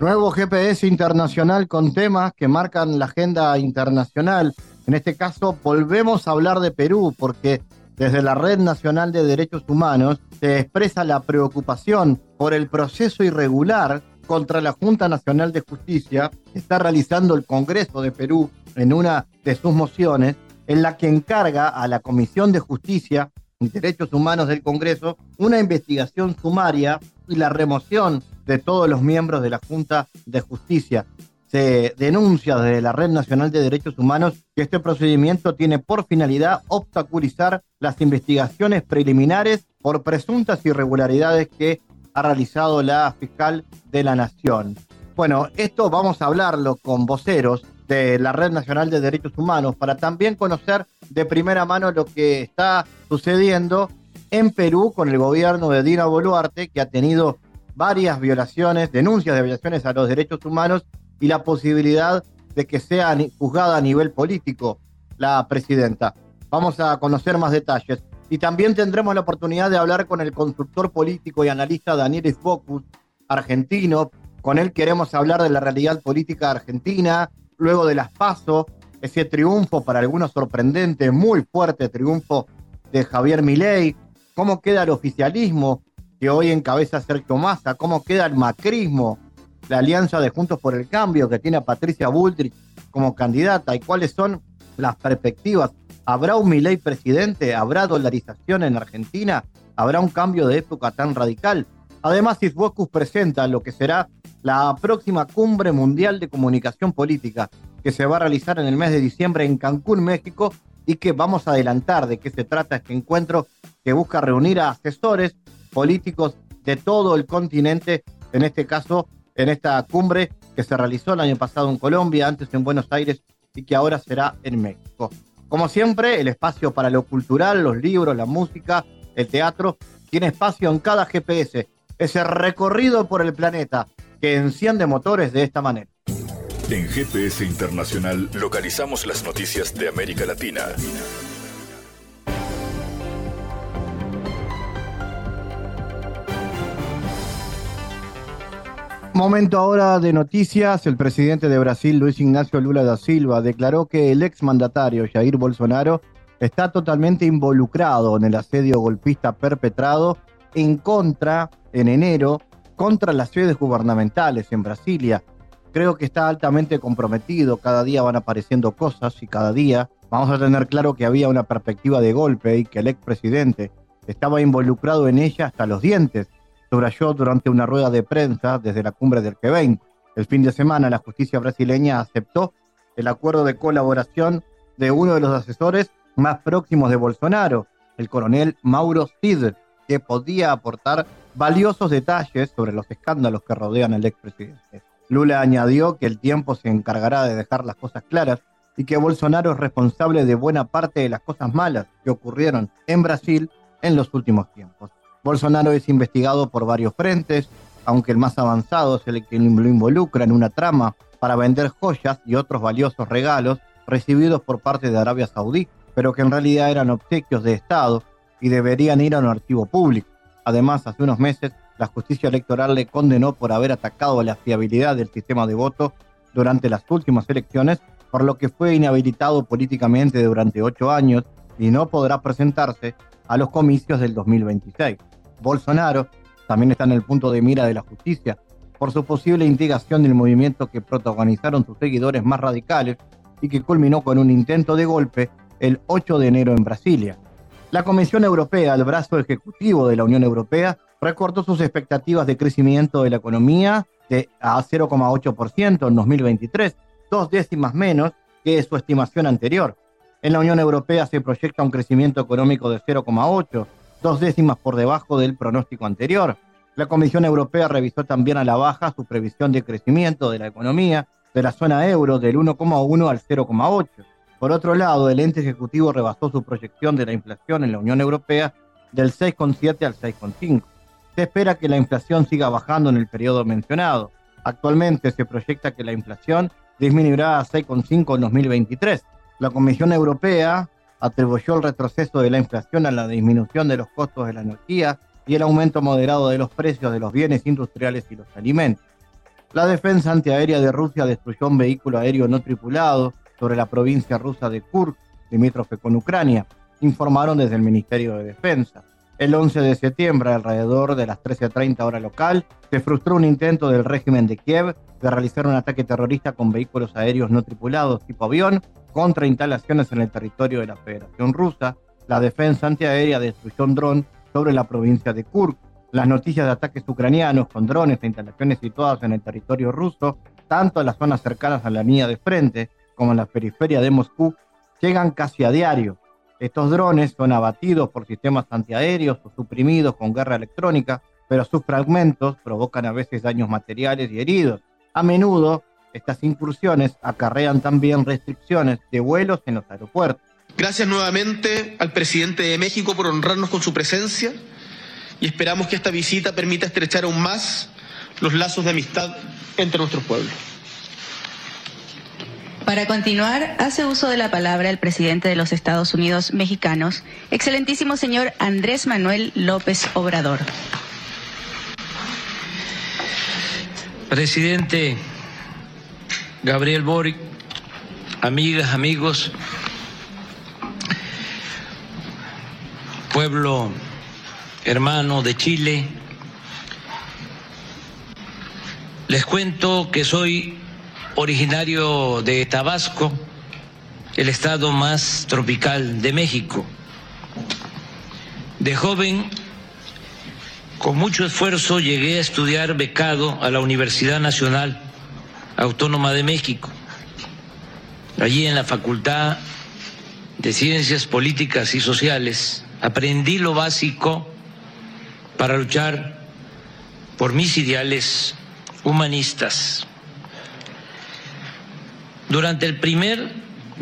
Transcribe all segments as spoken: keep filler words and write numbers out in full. Nuevo G P S Internacional con temas que marcan la agenda internacional. En este caso, volvemos a hablar de Perú porque desde la Red Nacional de Derechos Humanos se expresa la preocupación por el proceso irregular contra la Junta Nacional de Justicia que está realizando el Congreso de Perú en una de sus mociones, en la que encarga a la Comisión de Justicia y Derechos Humanos del Congreso una investigación sumaria y la remoción de todos los miembros de la Junta de Justicia. Se denuncia desde la Red Nacional de Derechos Humanos que este procedimiento tiene por finalidad obstaculizar las investigaciones preliminares por presuntas irregularidades que ha realizado la Fiscal de la Nación. Bueno, esto vamos a hablarlo con voceros de la Red Nacional de Derechos Humanos para también conocer de primera mano lo que está sucediendo en Perú con el gobierno de Dina Boluarte, que ha tenido varias violaciones, denuncias de violaciones a los derechos humanos y la posibilidad de que sea juzgada a nivel político la presidenta. Vamos a conocer más detalles. Y también tendremos la oportunidad de hablar con el consultor político y analista Daniel Ivoskus, argentino. Con él queremos hablar de la realidad política argentina, luego de las PASO, ese triunfo para algunos sorprendente, muy fuerte triunfo de Javier Milei. ¿Cómo queda el oficialismo que hoy encabeza Sergio Massa? ¿Cómo queda el macrismo? La alianza de Juntos por el Cambio, que tiene a Patricia Bullrich como candidata, y cuáles son las perspectivas. ¿Habrá un Milei presidente? ¿Habrá dolarización en Argentina? ¿Habrá un cambio de época tan radical? Además, Ivoskus presenta lo que será la próxima Cumbre Mundial de Comunicación Política, que se va a realizar en el mes de diciembre en Cancún, México, y que vamos a adelantar de qué se trata este encuentro que busca reunir a asesores políticos de todo el continente, en este caso, en esta cumbre que se realizó el año pasado en Colombia, antes en Buenos Aires y que ahora será en México. Como siempre, el espacio para lo cultural, los libros, la música, el teatro, tiene espacio en cada G P S, ese recorrido por el planeta que enciende motores de esta manera. En G P S Internacional localizamos las noticias de América Latina. Momento ahora de noticias. El presidente de Brasil, Luiz Inácio Lula da Silva, declaró que el exmandatario Jair Bolsonaro está totalmente involucrado en el asedio golpista perpetrado en contra, en enero, contra las sedes gubernamentales en Brasilia. Creo que está altamente comprometido, cada día van apareciendo cosas y cada día vamos a tener claro que había una perspectiva de golpe y que el expresidente estaba involucrado en ella hasta los dientes, subrayó durante una rueda de prensa desde la cumbre del G veinte. El fin de semana, la justicia brasileña aceptó el acuerdo de colaboración de uno de los asesores más próximos de Bolsonaro, el coronel Mauro Cid, que podía aportar valiosos detalles sobre los escándalos que rodean al expresidente. Lula añadió que el tiempo se encargará de dejar las cosas claras y que Bolsonaro es responsable de buena parte de las cosas malas que ocurrieron en Brasil en los últimos tiempos. Bolsonaro es investigado por varios frentes, aunque el más avanzado es el que lo involucra en una trama para vender joyas y otros valiosos regalos recibidos por parte de Arabia Saudí, pero que en realidad eran obsequios de Estado y deberían ir a un archivo público. Además, hace unos meses, la justicia electoral le condenó por haber atacado la fiabilidad del sistema de voto durante las últimas elecciones, por lo que fue inhabilitado políticamente durante ocho años y no podrá presentarse a los comicios del dos mil veintiséis. Bolsonaro también está en el punto de mira de la justicia por su posible instigación del movimiento que protagonizaron sus seguidores más radicales y que culminó con un intento de golpe el ocho de enero en Brasilia. La Comisión Europea, el brazo ejecutivo de la Unión Europea, recortó sus expectativas de crecimiento de la economía de a cero coma ocho por ciento en dos mil veintitrés, dos décimas menos que su estimación anterior. En la Unión Europea se proyecta un crecimiento económico de cero coma ocho, dos décimas por debajo del pronóstico anterior. La Comisión Europea revisó también a la baja su previsión de crecimiento de la economía de la zona euro del uno coma uno al cero coma ocho. Por otro lado, el ente ejecutivo rebasó su proyección de la inflación en la Unión Europea del seis coma siete al seis coma cinco. Se espera que la inflación siga bajando en el periodo mencionado. Actualmente se proyecta que la inflación disminuirá a seis coma cinco en dos mil veintitrés. La Comisión Europea atribuyó el retroceso de la inflación a la disminución de los costos de la energía y el aumento moderado de los precios de los bienes industriales y los alimentos. La defensa antiaérea de Rusia destruyó un vehículo aéreo no tripulado sobre la provincia rusa de Kursk, limítrofe con Ucrania, informaron desde el Ministerio de Defensa. El once de septiembre, alrededor de las trece treinta hora local, se frustró un intento del régimen de Kiev de realizar un ataque terrorista con vehículos aéreos no tripulados tipo avión contra instalaciones en el territorio de la Federación Rusa. La defensa antiaérea destruyó un dron sobre la provincia de Kursk. Las noticias de ataques ucranianos con drones e instalaciones situadas en el territorio ruso, tanto en las zonas cercanas a la línea de frente como en la periferia de Moscú, llegan casi a diario. Estos drones son abatidos por sistemas antiaéreos o suprimidos con guerra electrónica, pero sus fragmentos provocan a veces daños materiales y heridos. A menudo, estas incursiones acarrean también restricciones de vuelos en los aeropuertos. Gracias nuevamente al presidente de México por honrarnos con su presencia y esperamos que esta visita permita estrechar aún más los lazos de amistad entre nuestros pueblos. Para continuar, hace uso de la palabra el presidente de los Estados Unidos mexicanos, excelentísimo señor Andrés Manuel López Obrador. Presidente Gabriel Boric, amigas, amigos, pueblo hermano de Chile, les cuento que soy originario de Tabasco, el estado más tropical de México. De joven, con mucho esfuerzo, llegué a estudiar becado a la Universidad Nacional Autónoma de México. Allí en la Facultad de Ciencias Políticas y Sociales aprendí lo básico para luchar por mis ideales humanistas. Durante el primer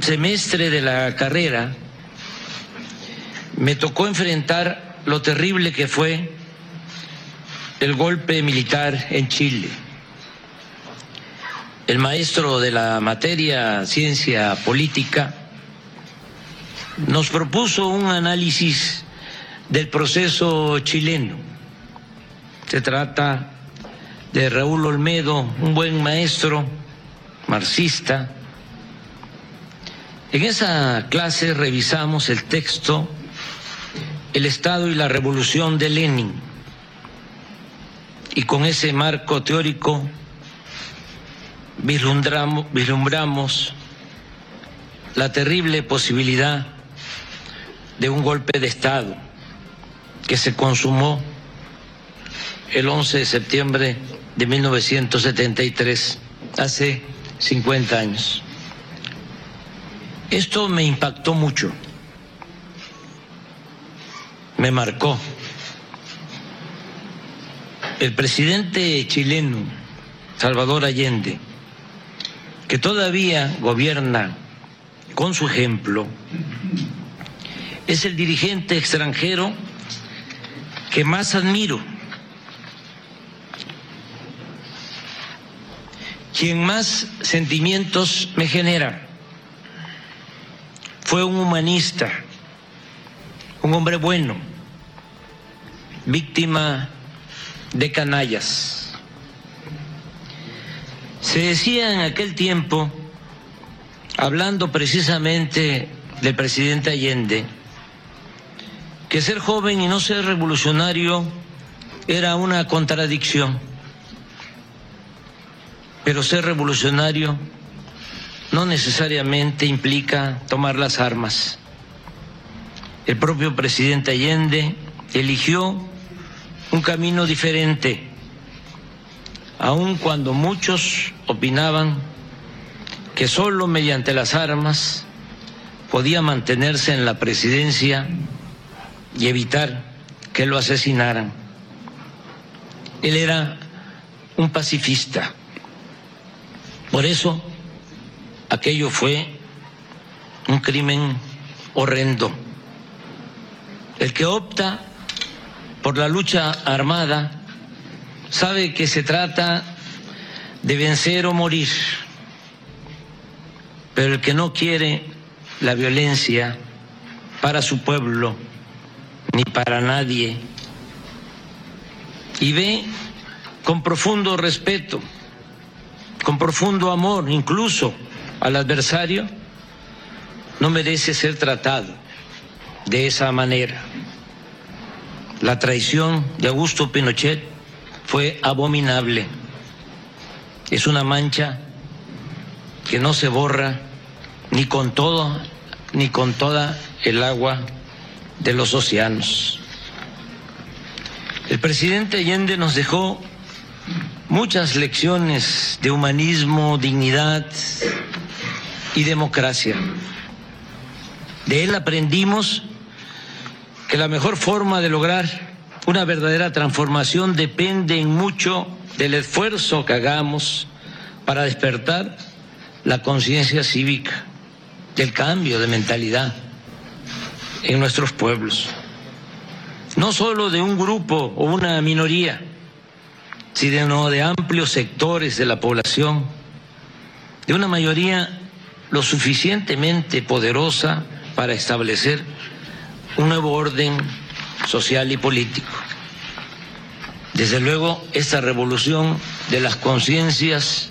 semestre de la carrera me tocó enfrentar lo terrible que fue el golpe militar en Chile. El maestro de la materia Ciencia Política nos propuso un análisis del proceso chileno. Se trata de Raúl Olmedo, un buen maestro marxista. En esa clase revisamos el texto El Estado y la Revolución de Lenin, y con ese marco teórico vislumbramos, vislumbramos la terrible posibilidad de un golpe de Estado que se consumó el once de septiembre de mil novecientos setenta y tres, hace cincuenta años. Esto me impactó mucho, me marcó. El presidente chileno, Salvador Allende, que todavía gobierna con su ejemplo, es el dirigente extranjero que más admiro, quien más sentimientos me genera. Fue un humanista, un hombre bueno, víctima de canallas. Se decía en aquel tiempo, hablando precisamente del presidente Allende, que ser joven y no ser revolucionario era una contradicción. Pero ser revolucionario no necesariamente implica tomar las armas. El propio presidente Allende eligió un camino diferente, aun cuando muchos opinaban que solo mediante las armas podía mantenerse en la presidencia y evitar que lo asesinaran. Él era un pacifista. Por eso, aquello fue un crimen horrendo. El que opta por la lucha armada sabe que se trata de vencer o morir, pero el que no quiere la violencia para su pueblo ni para nadie y ve con profundo respeto, con profundo amor incluso al adversario, no merece ser tratado de esa manera. La traición de Augusto Pinochet fue abominable. Es una mancha que no se borra ni con todo, ni con toda el agua de los océanos. El presidente Allende nos dejó muchas lecciones de humanismo, dignidad y democracia. De él aprendimos que la mejor forma de lograr una verdadera transformación depende mucho del esfuerzo que hagamos para despertar la conciencia cívica, del cambio de mentalidad en nuestros pueblos. No solo de un grupo o una minoría, sino de amplios sectores de la población, de una mayoría lo suficientemente poderosa para establecer un nuevo orden social y político. Desde luego, esta revolución de las conciencias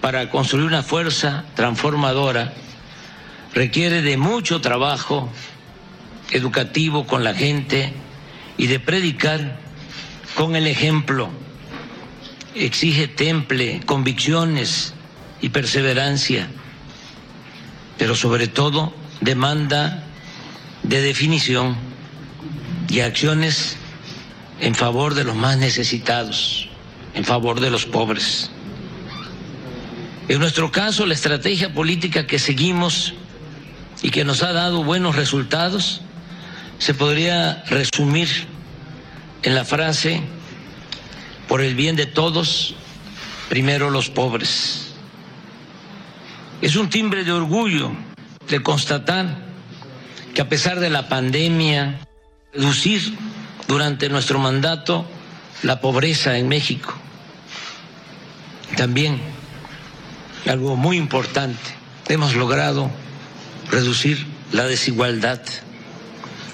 para construir una fuerza transformadora requiere de mucho trabajo educativo con la gente y de predicar con el ejemplo. Exige temple, convicciones y perseverancia, pero sobre todo demanda de definición y acciones en favor de los más necesitados, en favor de los pobres. En nuestro caso, la estrategia política que seguimos y que nos ha dado buenos resultados se podría resumir en la frase: por el bien de todos, primero los pobres. Es un timbre de orgullo de constatar que a pesar de la pandemia, reducir durante nuestro mandato la pobreza en México. También, algo muy importante, hemos logrado reducir la desigualdad,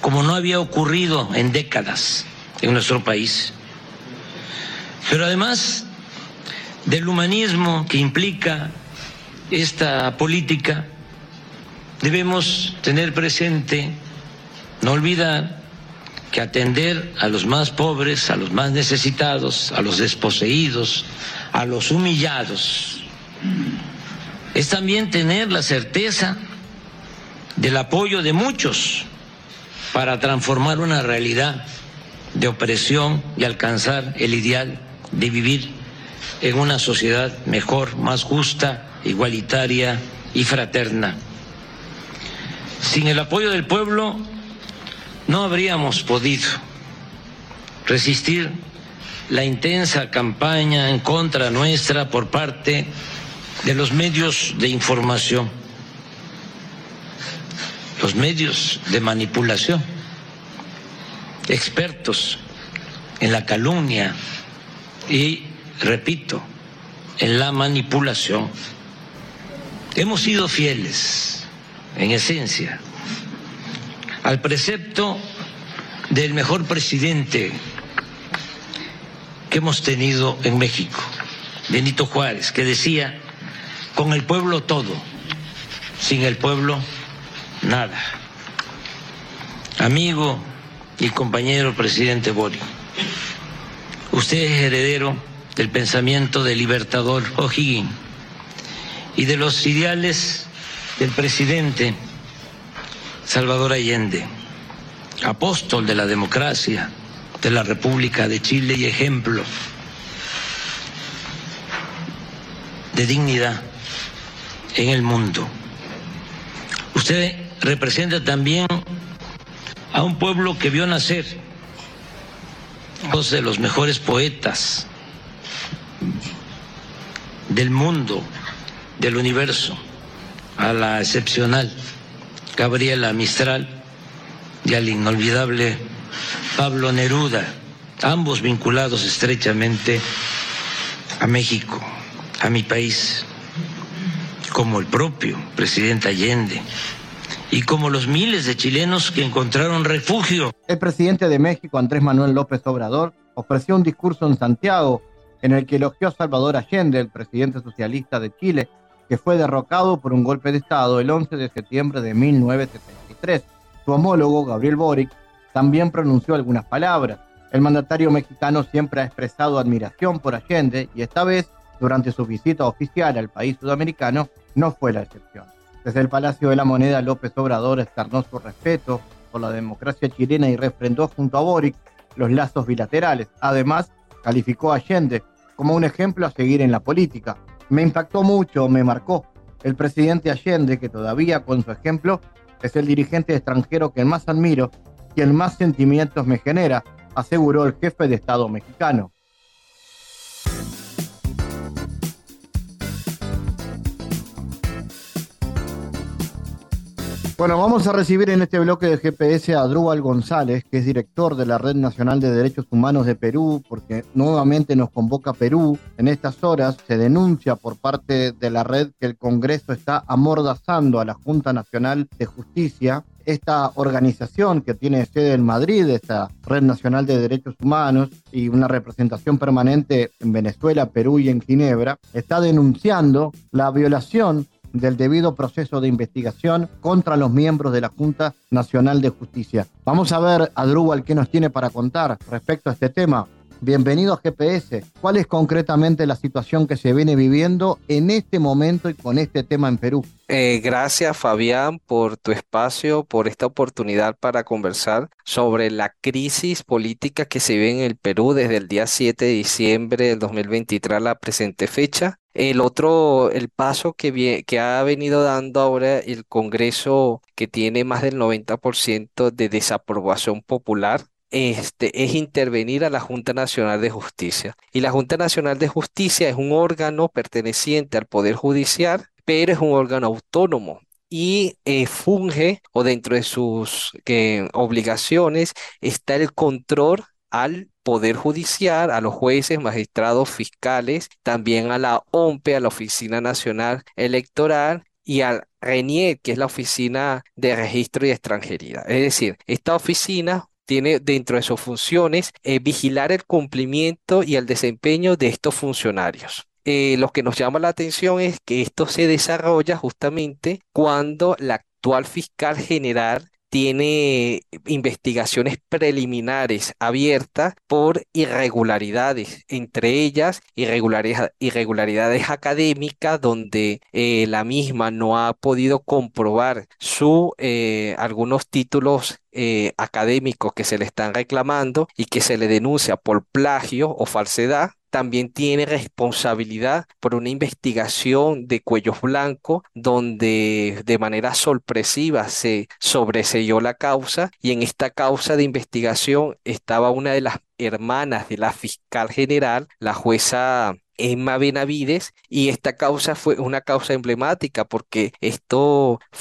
como no había ocurrido en décadas en nuestro país. Pero además del humanismo que implica esta política, debemos tener presente, no olvidar, que atender a los más pobres, a los más necesitados, a los desposeídos, a los humillados, es también tener la certeza del apoyo de muchos para transformar una realidad de opresión y alcanzar el ideal de vivir en una sociedad mejor, más justa, igualitaria y fraterna. Sin el apoyo del pueblo no habríamos podido resistir la intensa campaña en contra nuestra por parte de los medios de información, los medios de manipulación, expertos en la calumnia y, repito, en la manipulación. Hemos sido fieles, en esencia, al precepto del mejor presidente que hemos tenido en México, Benito Juárez, que decía: con el pueblo todo, sin el pueblo nada. Amigo y compañero presidente Boric, usted es heredero del pensamiento del libertador O'Higgins y de los ideales del presidente Salvador Allende, apóstol de la democracia, de la República de Chile y ejemplo de dignidad en el mundo. Usted representa también a un pueblo que vio nacer dos de los mejores poetas del mundo, del universo, a la excepcional Gabriela Mistral y al inolvidable Pablo Neruda, ambos vinculados estrechamente a México, a mi país, como el propio presidente Allende y como los miles de chilenos que encontraron refugio. El presidente de México, Andrés Manuel López Obrador, ofreció un discurso en Santiago en el que elogió a Salvador Allende, el presidente socialista de Chile, que fue derrocado por un golpe de Estado el once de septiembre de mil novecientos setenta y tres. Su homólogo, Gabriel Boric, también pronunció algunas palabras. El mandatario mexicano siempre ha expresado admiración por Allende y esta vez, durante su visita oficial al país sudamericano, no fue la excepción. Desde el Palacio de la Moneda, López Obrador externó su respeto por la democracia chilena y refrendó junto a Boric los lazos bilaterales. Además, calificó a Allende como un ejemplo a seguir en la política. Me impactó mucho, me marcó. El presidente Allende, que todavía con su ejemplo es el dirigente extranjero que más admiro y el más sentimientos me genera, aseguró el jefe de Estado mexicano. Bueno, vamos a recibir en este bloque de G P S a Adrúbal González, que es director de la Red Nacional de Derechos Humanos de Perú, porque nuevamente nos convoca Perú. En estas horas se denuncia por parte de la red que el Congreso está amordazando a la Junta Nacional de Justicia. Esta organización que tiene sede en Madrid, esta Red Nacional de Derechos Humanos y una representación permanente en Venezuela, Perú y en Ginebra, está denunciando la violación del debido proceso de investigación contra los miembros de la Junta Nacional de Justicia. Vamos a ver, Adrúbal, qué nos tiene para contar respecto a este tema. Bienvenido a G P S. ¿Cuál es concretamente la situación que se viene viviendo en este momento y con este tema en Perú? Eh, gracias, Fabián, por tu espacio, por esta oportunidad para conversar sobre la crisis política que se vive en el Perú desde el día siete de diciembre del dos mil veintitrés a la presente fecha. El otro, el paso que, vi, que ha venido dando ahora el Congreso, que tiene más del noventa por ciento de desaprobación popular, Este, es intervenir a la Junta Nacional de Justicia. Y la Junta Nacional de Justicia es un órgano perteneciente al Poder Judicial, pero es un órgano autónomo y eh, funge, o dentro de sus eh, obligaciones está el control al Poder Judicial, a los jueces, magistrados, fiscales, también a la O M P E, a la Oficina Nacional Electoral, y al R E N I E C, que es la Oficina de Registro y Extranjería. Es decir, esta oficina tiene dentro de sus funciones eh, vigilar el cumplimiento y el desempeño de estos funcionarios. Eh, lo que nos llama la atención es que esto se desarrolla justamente cuando la actual fiscal general tiene investigaciones preliminares abiertas por irregularidades, entre ellas irregularidades, irregularidades académicas, donde eh, la misma no ha podido comprobar su eh, algunos títulos Eh, académicos que se le están reclamando y que se le denuncia por plagio o falsedad. También tiene responsabilidad por una investigación de cuellos blancos donde de manera sorpresiva se sobreseyó la causa, y en esta causa de investigación estaba una de las hermanas de la fiscal general, la jueza Emma Benavides, y esta causa fue una causa emblemática porque esto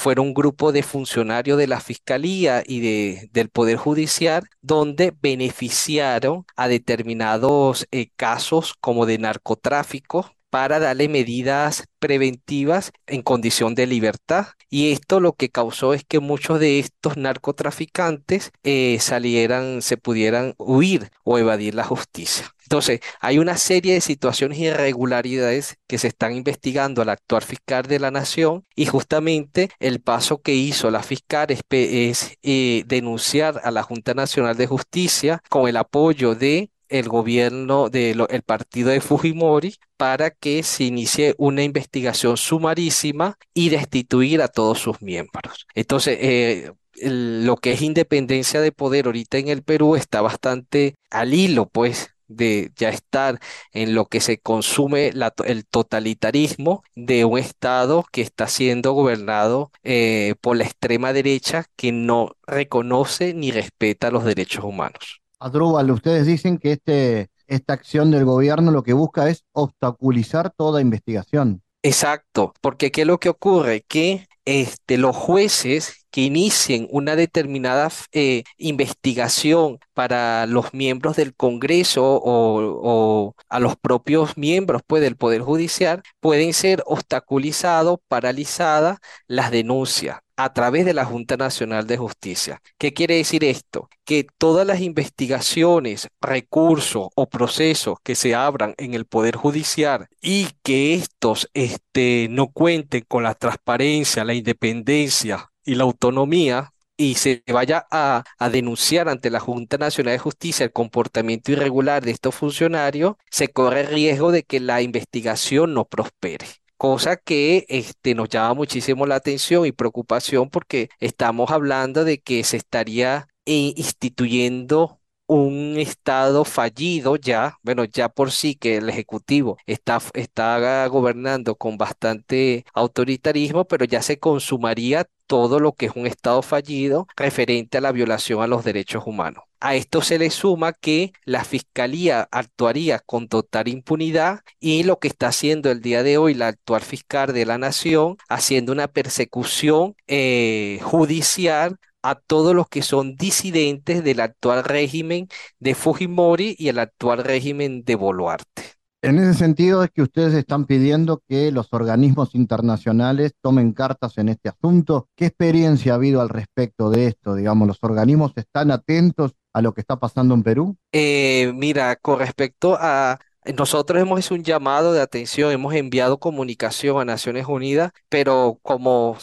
fueron un grupo de funcionarios de la Fiscalía y de, del Poder Judicial donde beneficiaron a determinados eh, casos como de narcotráfico para darle medidas preventivas en condición de libertad. Y esto lo que causó es que muchos de estos narcotraficantes eh, salieran, se pudieran huir o evadir la justicia. Entonces, hay una serie de situaciones y irregularidades que se están investigando al actual fiscal de la Nación, y justamente el paso que hizo la fiscal es, es eh, denunciar a la Junta Nacional de Justicia con el apoyo de el gobierno del de partido de Fujimori para que se inicie una investigación sumarísima y destituir a todos sus miembros. Entonces, eh, el, lo que es independencia de poder ahorita en el Perú está bastante al hilo, pues, de ya estar en lo que se consume la, el totalitarismo de un Estado que está siendo gobernado eh, por la extrema derecha, que no reconoce ni respeta los derechos humanos. Adrúbal, ustedes dicen que este, esta acción del gobierno lo que busca es obstaculizar toda investigación. Exacto, porque ¿qué es lo que ocurre? Que este, los jueces que inicien una determinada eh, investigación para los miembros del Congreso o, o a los propios miembros pues, del Poder Judicial, pueden ser obstaculizados, paralizadas las denuncias a través de la Junta Nacional de Justicia. ¿Qué quiere decir esto? Que todas las investigaciones, recursos o procesos que se abran en el Poder Judicial y que estos este, no cuenten con la transparencia, la independencia y la autonomía, y se vaya a, a denunciar ante la Junta Nacional de Justicia el comportamiento irregular de estos funcionarios, se corre el riesgo de que la investigación no prospere. Cosa que este, nos llama muchísimo la atención y preocupación, porque estamos hablando de que se estaría instituyendo un Estado fallido ya, bueno, ya por sí que el Ejecutivo está, está gobernando con bastante autoritarismo, pero ya se consumaría todo lo que es un Estado fallido referente a la violación a los derechos humanos. A esto se le suma que la Fiscalía actuaría con total impunidad y lo que está haciendo el día de hoy la actual Fiscal de la Nación, haciendo una persecución eh, judicial a todos los que son disidentes del actual régimen de Fujimori y el actual régimen de Boluarte. En ese sentido es que ustedes están pidiendo que los organismos internacionales tomen cartas en este asunto. ¿Qué experiencia ha habido al respecto de esto? Digamos, ¿los organismos están atentos a lo que está pasando en Perú? Eh, mira, con respecto a... Nosotros hemos hecho un llamado de atención, hemos enviado comunicación a Naciones Unidas, pero como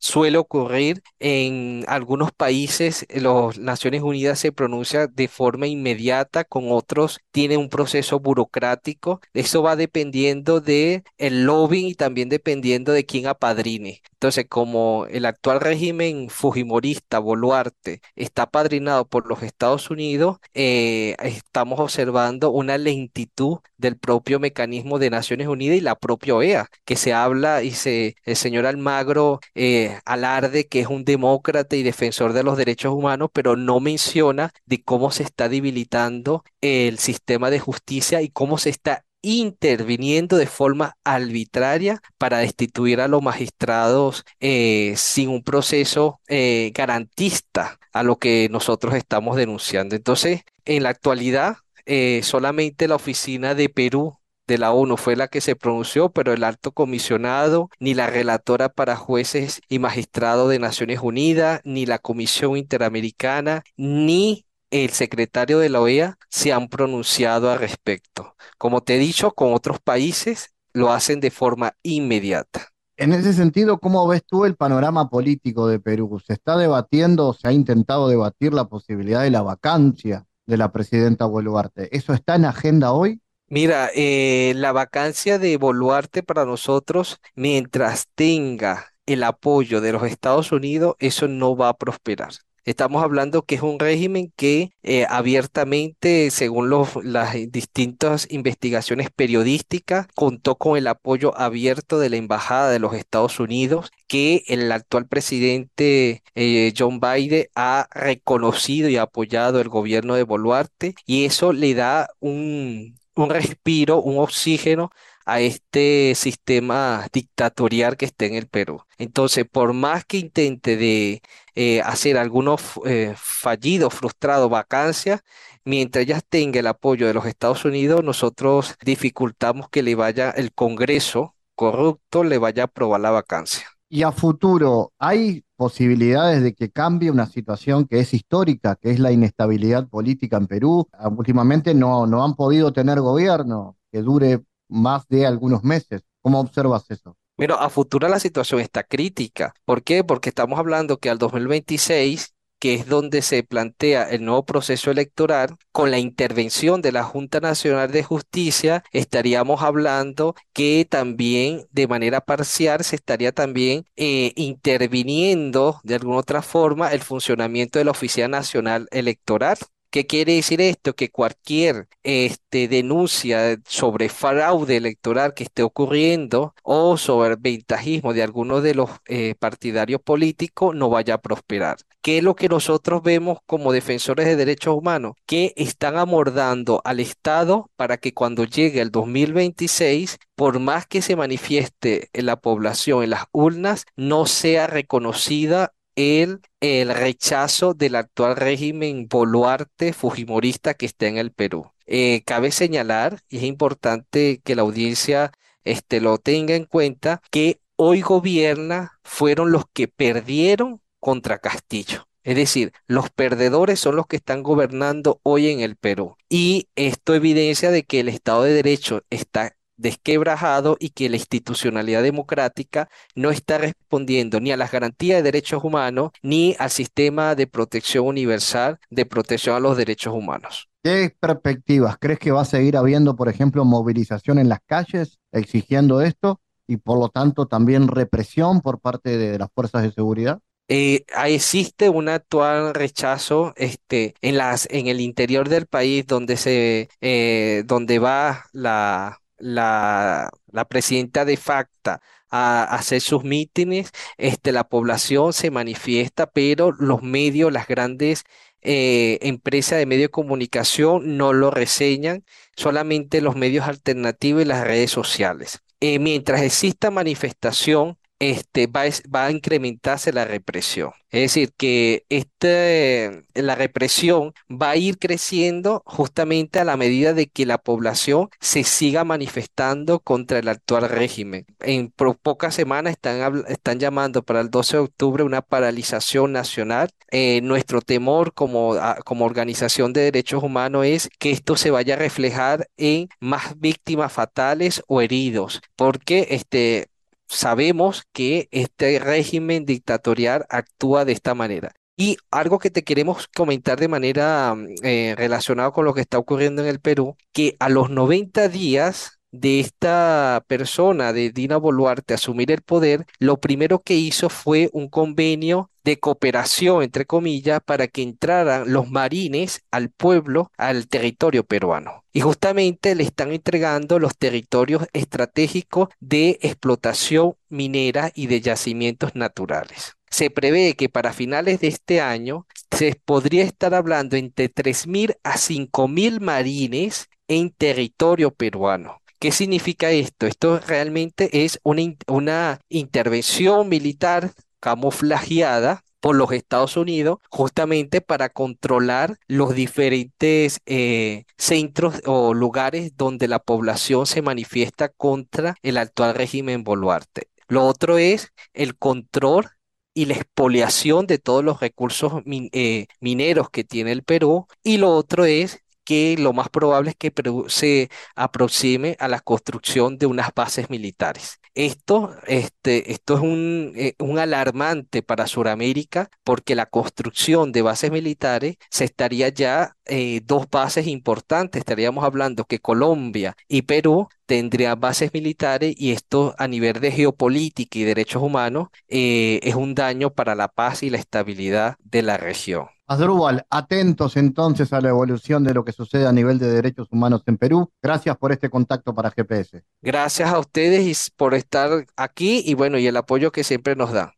suele ocurrir en algunos países, las Naciones Unidas se pronuncia de forma inmediata, con otros tiene un proceso burocrático. Eso va dependiendo del lobbying y también dependiendo de quién apadrine. Entonces, como el actual régimen fujimorista Boluarte está apadrinado por los Estados Unidos, eh, estamos observando una lentitud del propio mecanismo de Naciones Unidas y la propia O E A, que se habla y se el señor Almagro eh, alarde que es un demócrata y defensor de los derechos humanos, pero no menciona de cómo se está debilitando el sistema de justicia y cómo se está interviniendo de forma arbitraria para destituir a los magistrados eh, sin un proceso eh, garantista a lo que nosotros estamos denunciando. Entonces, en la actualidad, eh, solamente la oficina de Perú de la ONU fue la que se pronunció, pero el alto comisionado, ni la relatora para jueces y magistrados de Naciones Unidas, ni la Comisión Interamericana, ni el secretario de la O E A se han pronunciado al respecto. Como te he dicho, con otros países lo hacen de forma inmediata. En ese sentido, ¿cómo ves tú el panorama político de Perú? ¿Se está debatiendo o se ha intentado debatir la posibilidad de la vacancia de la presidenta Boluarte? ¿Eso está en agenda hoy? Mira, eh, la vacancia de Boluarte para nosotros, mientras tenga el apoyo de los Estados Unidos, eso no va a prosperar. Estamos hablando que es un régimen que eh, abiertamente, según los, las distintas investigaciones periodísticas, contó con el apoyo abierto de la Embajada de los Estados Unidos, que el actual presidente eh, John Biden ha reconocido y apoyado el gobierno de Boluarte, y eso le da un, un respiro, un oxígeno a este sistema dictatorial que está en el Perú. Entonces, por más que intente de eh, hacer algunos eh, fallidos, frustrados, vacancias, mientras ya tenga el apoyo de los Estados Unidos, nosotros dificultamos que le vaya el Congreso corrupto, le vaya a aprobar la vacancia. Y a futuro, ¿hay posibilidades de que cambie una situación que es histórica, que es la inestabilidad política en Perú? Últimamente no, no han podido tener gobierno que dure más de algunos meses. ¿Cómo observas eso? Mira, a futuro la situación está crítica. ¿Por qué? Porque estamos hablando que al dos mil veintiséis, que es donde se plantea el nuevo proceso electoral, con la intervención de la Junta Nacional de Justicia, estaríamos hablando que también de manera parcial se estaría también eh, interviniendo de alguna otra forma el funcionamiento de la Oficina Nacional Electoral, ¿Qué quiere decir esto? Que cualquier este, denuncia sobre fraude electoral que esté ocurriendo o sobre ventajismo de algunos de los eh, partidarios políticos no vaya a prosperar. ¿Qué es lo que nosotros vemos como defensores de derechos humanos? Que están amordando al Estado para que cuando llegue el dos mil veintiséis, por más que se manifieste en la población en las urnas, no sea reconocida El, el rechazo del actual régimen Boluarte fujimorista que está en el Perú. Eh, cabe señalar, y es importante que la audiencia este, lo tenga en cuenta, que hoy gobierna fueron los que perdieron contra Castillo. Es decir, los perdedores son los que están gobernando hoy en el Perú. Y esto evidencia de que el Estado de Derecho está desquebrajado y que la institucionalidad democrática no está respondiendo ni a las garantías de derechos humanos ni al sistema de protección universal de protección a los derechos humanos. ¿Qué perspectivas? ¿Crees que va a seguir habiendo, por ejemplo, movilización en las calles exigiendo esto y por lo tanto también represión por parte de las fuerzas de seguridad? Eh, existe un actual rechazo este, en, las, en el interior del país donde, se, eh, donde va la... La, la presidenta de facto a, a hacer sus mítines, este, la población se manifiesta, pero los medios, las grandes eh, empresas de medios de comunicación no lo reseñan, solamente los medios alternativos y las redes sociales. Eh, mientras exista manifestación, Este, va, va a incrementarse la represión. Es decir, que este, la represión va a ir creciendo justamente a la medida de que la población se siga manifestando contra el actual régimen. En po- pocas semanas están, están llamando para el doce de octubre una paralización nacional. Eh, nuestro temor como, a, como organización de derechos humanos es que esto se vaya a reflejar en más víctimas fatales o heridos, porque este... Sabemos que este régimen dictatorial actúa de esta manera. Y algo que te queremos comentar de manera eh, relacionada con lo que está ocurriendo en el Perú, que a los noventa días de esta persona, de Dina Boluarte, asumir el poder, lo primero que hizo fue un convenio de cooperación, entre comillas, para que entraran los marines al pueblo, al territorio peruano. Y justamente le están entregando los territorios estratégicos de explotación minera y de yacimientos naturales. Se prevé que para finales de este año se podría estar hablando entre tres mil a cinco mil marines en territorio peruano. ¿Qué significa esto? Esto realmente es una, una intervención militar camuflajeada por los Estados Unidos justamente para controlar los diferentes eh, centros o lugares donde la población se manifiesta contra el actual régimen Boluarte. Lo otro es el control y la expoliación de todos los recursos min- eh, mineros que tiene el Perú, y lo otro es que lo más probable es que Perú se aproxime a la construcción de unas bases militares. Esto, este, esto es un, eh, un alarmante para Sudamérica, porque la construcción de bases militares se estaría ya eh, dos bases importantes. Estaríamos hablando que Colombia y Perú tendrían bases militares, y esto a nivel de geopolítica y derechos humanos eh, es un daño para la paz y la estabilidad de la región. Asdrúbal, atentos entonces a la evolución de lo que sucede a nivel de derechos humanos en Perú. Gracias por este contacto para G P S. Gracias a ustedes por estar aquí y bueno, y el apoyo que siempre nos dan.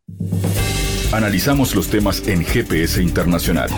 Analizamos los temas en G P S Internacional.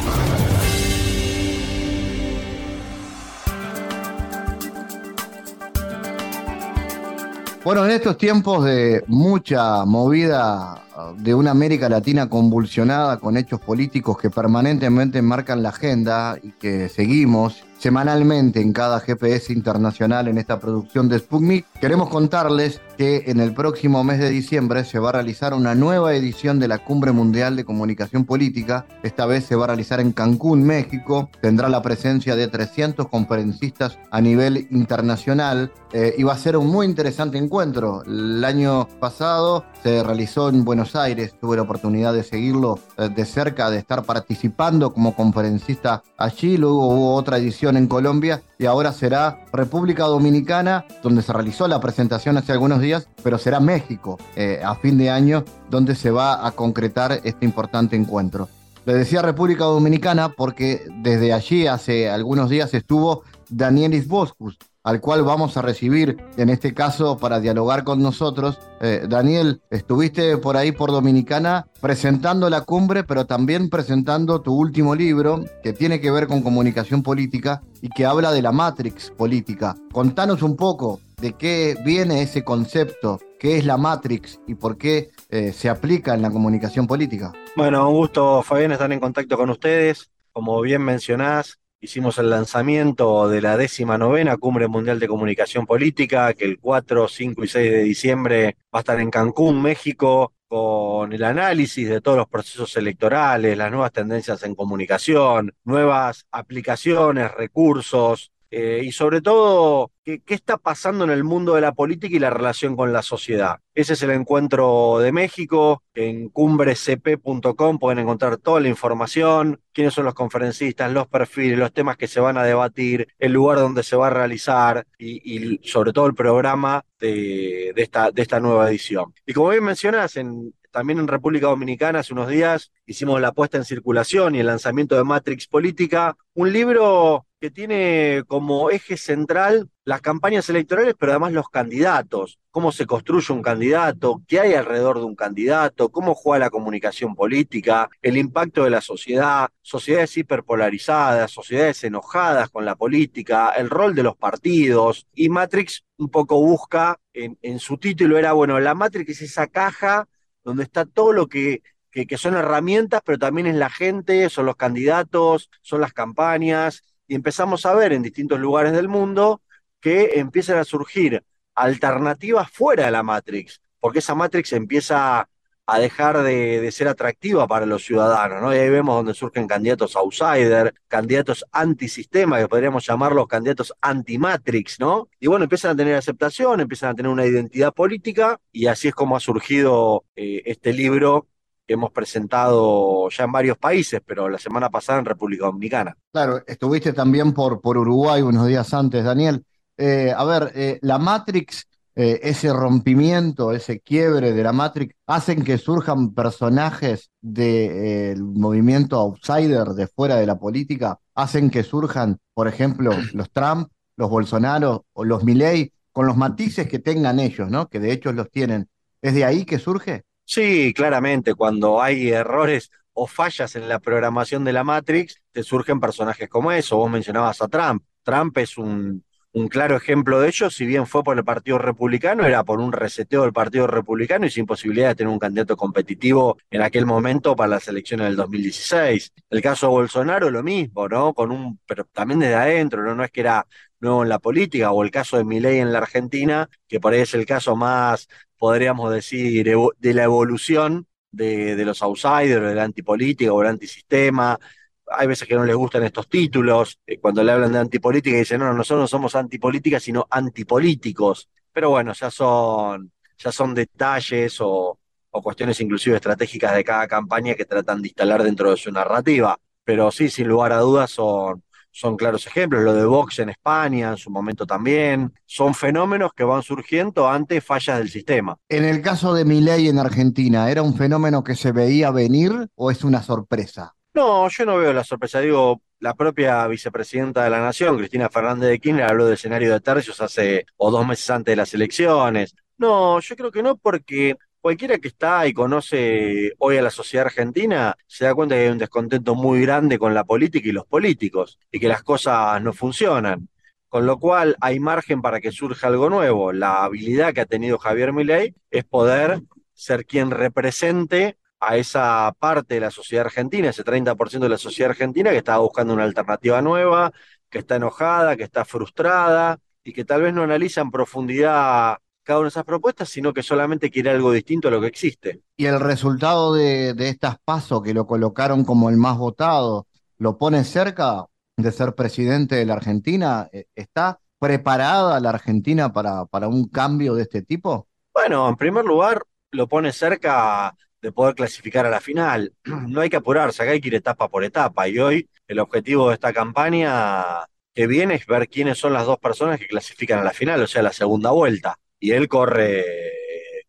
Bueno, en estos tiempos de mucha movida de una América Latina convulsionada con hechos políticos que permanentemente marcan la agenda y que seguimos semanalmente en cada G P S Internacional en esta producción de Sputnik, queremos contarles que en el próximo mes de diciembre se va a realizar una nueva edición de la Cumbre Mundial de Comunicación Política. Esta vez se va a realizar en Cancún, México. Tendrá la presencia de trescientos conferencistas a nivel internacional eh, y va a ser un muy interesante encuentro. El año pasado se realizó en Buenos Aires, tuve la oportunidad de seguirlo eh, de cerca, de estar participando como conferencista allí. Luego hubo otra edición en Colombia y ahora será República Dominicana, donde se realizó la presentación hace algunos días, pero será México eh, a fin de año donde se va a concretar este importante encuentro. Le decía República Dominicana porque desde allí hace algunos días estuvo Daniel Ivoskus, al cual vamos a recibir, en este caso, para dialogar con nosotros. Eh, Daniel, estuviste por ahí, por Dominicana, presentando la cumbre, pero también presentando tu último libro, que tiene que ver con comunicación política y que habla de la Matrix política. Contanos un poco de qué viene ese concepto, qué es la Matrix y por qué eh, se aplica en la comunicación política. Bueno, un gusto, Fabián, estar en contacto con ustedes. Como bien mencionás, hicimos el lanzamiento de la décima novena Cumbre Mundial de Comunicación Política, que el cuatro, cinco y seis de diciembre va a estar en Cancún, México, con el análisis de todos los procesos electorales, las nuevas tendencias en comunicación, nuevas aplicaciones, recursos, eh, y sobre todo, ¿qué, qué está pasando en el mundo de la política y la relación con la sociedad? Ese es el encuentro de México. En cumbre c p punto com pueden encontrar toda la información, quiénes son los conferencistas, los perfiles, los temas que se van a debatir, el lugar donde se va a realizar y, y sobre todo el programa de, de, esta, de esta nueva edición. Y como bien mencionás, en, también en República Dominicana hace unos días hicimos la puesta en circulación y el lanzamiento de Matrix Política, un libro que tiene como eje central las campañas electorales, pero además los candidatos, cómo se construye un candidato, qué hay alrededor de un candidato, cómo juega la comunicación política, el impacto de la sociedad, sociedades hiperpolarizadas, sociedades enojadas con la política, el rol de los partidos. Y Matrix un poco busca, en, en su título era, bueno, la Matrix es esa caja donde está todo lo que que, que son herramientas, pero también es la gente, son los candidatos, son las campañas, y empezamos a ver en distintos lugares del mundo que empiezan a surgir alternativas fuera de la Matrix, porque esa Matrix empieza a dejar de, de ser atractiva para los ciudadanos, ¿no? Y ahí vemos donde surgen candidatos outsider, candidatos antisistema, que podríamos llamarlos candidatos anti-Matrix, ¿no? Y bueno, empiezan a tener aceptación, empiezan a tener una identidad política, y así es como ha surgido eh, este libro, que hemos presentado ya en varios países, pero la semana pasada en República Dominicana. Claro, estuviste también por, por Uruguay unos días antes, Daniel. Eh, a ver, eh, la Matrix, eh, ese rompimiento, ese quiebre de la Matrix, hacen que surjan personajes del eh, movimiento outsider, de fuera de la política, hacen que surjan, por ejemplo, los Trump, los Bolsonaro o los Milei, con los matices que tengan ellos, ¿no? Que de hecho los tienen. ¿Es de ahí que surge? Sí, claramente, cuando hay errores o fallas en la programación de la Matrix, te surgen personajes como eso. Vos mencionabas a Trump. Trump es un, un claro ejemplo de ello. Si bien fue por el Partido Republicano, era por un reseteo del Partido Republicano y sin posibilidad de tener un candidato competitivo en aquel momento para las elecciones del dos mil dieciséis. El caso de Bolsonaro, lo mismo, ¿no? Con un, pero también desde adentro, ¿no? No es que era nuevo en la política, o el caso de Milei en la Argentina, que por ahí es el caso más, podríamos decir, de la evolución de, de los outsiders, de la antipolítica o del antisistema. Hay veces que no les gustan estos títulos, eh, cuando le hablan de antipolítica dicen, no, nosotros no somos antipolítica, sino antipolíticos. Pero bueno, ya son, ya son detalles o, o cuestiones inclusive estratégicas de cada campaña que tratan de instalar dentro de su narrativa. Pero sí, sin lugar a dudas son... Son claros ejemplos, lo de Vox en España en su momento también, son fenómenos que van surgiendo ante fallas del sistema. En el caso de Milei en Argentina, ¿era un fenómeno que se veía venir o es una sorpresa? No, yo no veo la sorpresa, digo, la propia vicepresidenta de la Nación, Cristina Fernández de Kirchner, habló del escenario de tercios hace o dos meses antes de las elecciones. No, yo creo que no, porque cualquiera que está y conoce hoy a la sociedad argentina se da cuenta que hay un descontento muy grande con la política y los políticos, y que las cosas no funcionan. Con lo cual hay margen para que surja algo nuevo. La habilidad que ha tenido Javier Milei es poder ser quien represente a esa parte de la sociedad argentina, ese treinta por ciento de la sociedad argentina que está buscando una alternativa nueva, que está enojada, que está frustrada, y que tal vez no analiza en profundidad cada una de esas propuestas, sino que solamente quiere algo distinto a lo que existe. Y el resultado de, de estas PASO, que lo colocaron como el más votado, ¿lo pone cerca de ser presidente de la Argentina? ¿Está preparada la Argentina para, para un cambio de este tipo? Bueno, en primer lugar, lo pone cerca de poder clasificar a la final. No hay que apurarse, acá hay que ir etapa por etapa, y hoy el objetivo de esta campaña que viene es ver quiénes son las dos personas que clasifican a la final, o sea, la segunda vuelta. Y él corre,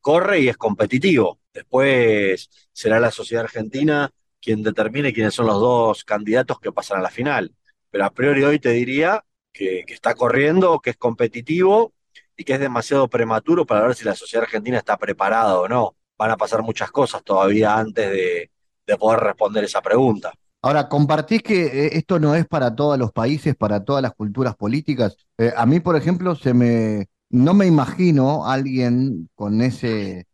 corre y es competitivo. Después será la sociedad argentina quien determine quiénes son los dos candidatos que pasan a la final. Pero a priori hoy te diría que, que está corriendo, que es competitivo y que es demasiado prematuro para ver si la sociedad argentina está preparada o no. Van a pasar muchas cosas todavía antes de, de poder responder esa pregunta. Ahora, compartís que esto no es para todos los países, para todas las culturas políticas. Eh, a mí, por ejemplo, se me no me imagino a alguien con ese,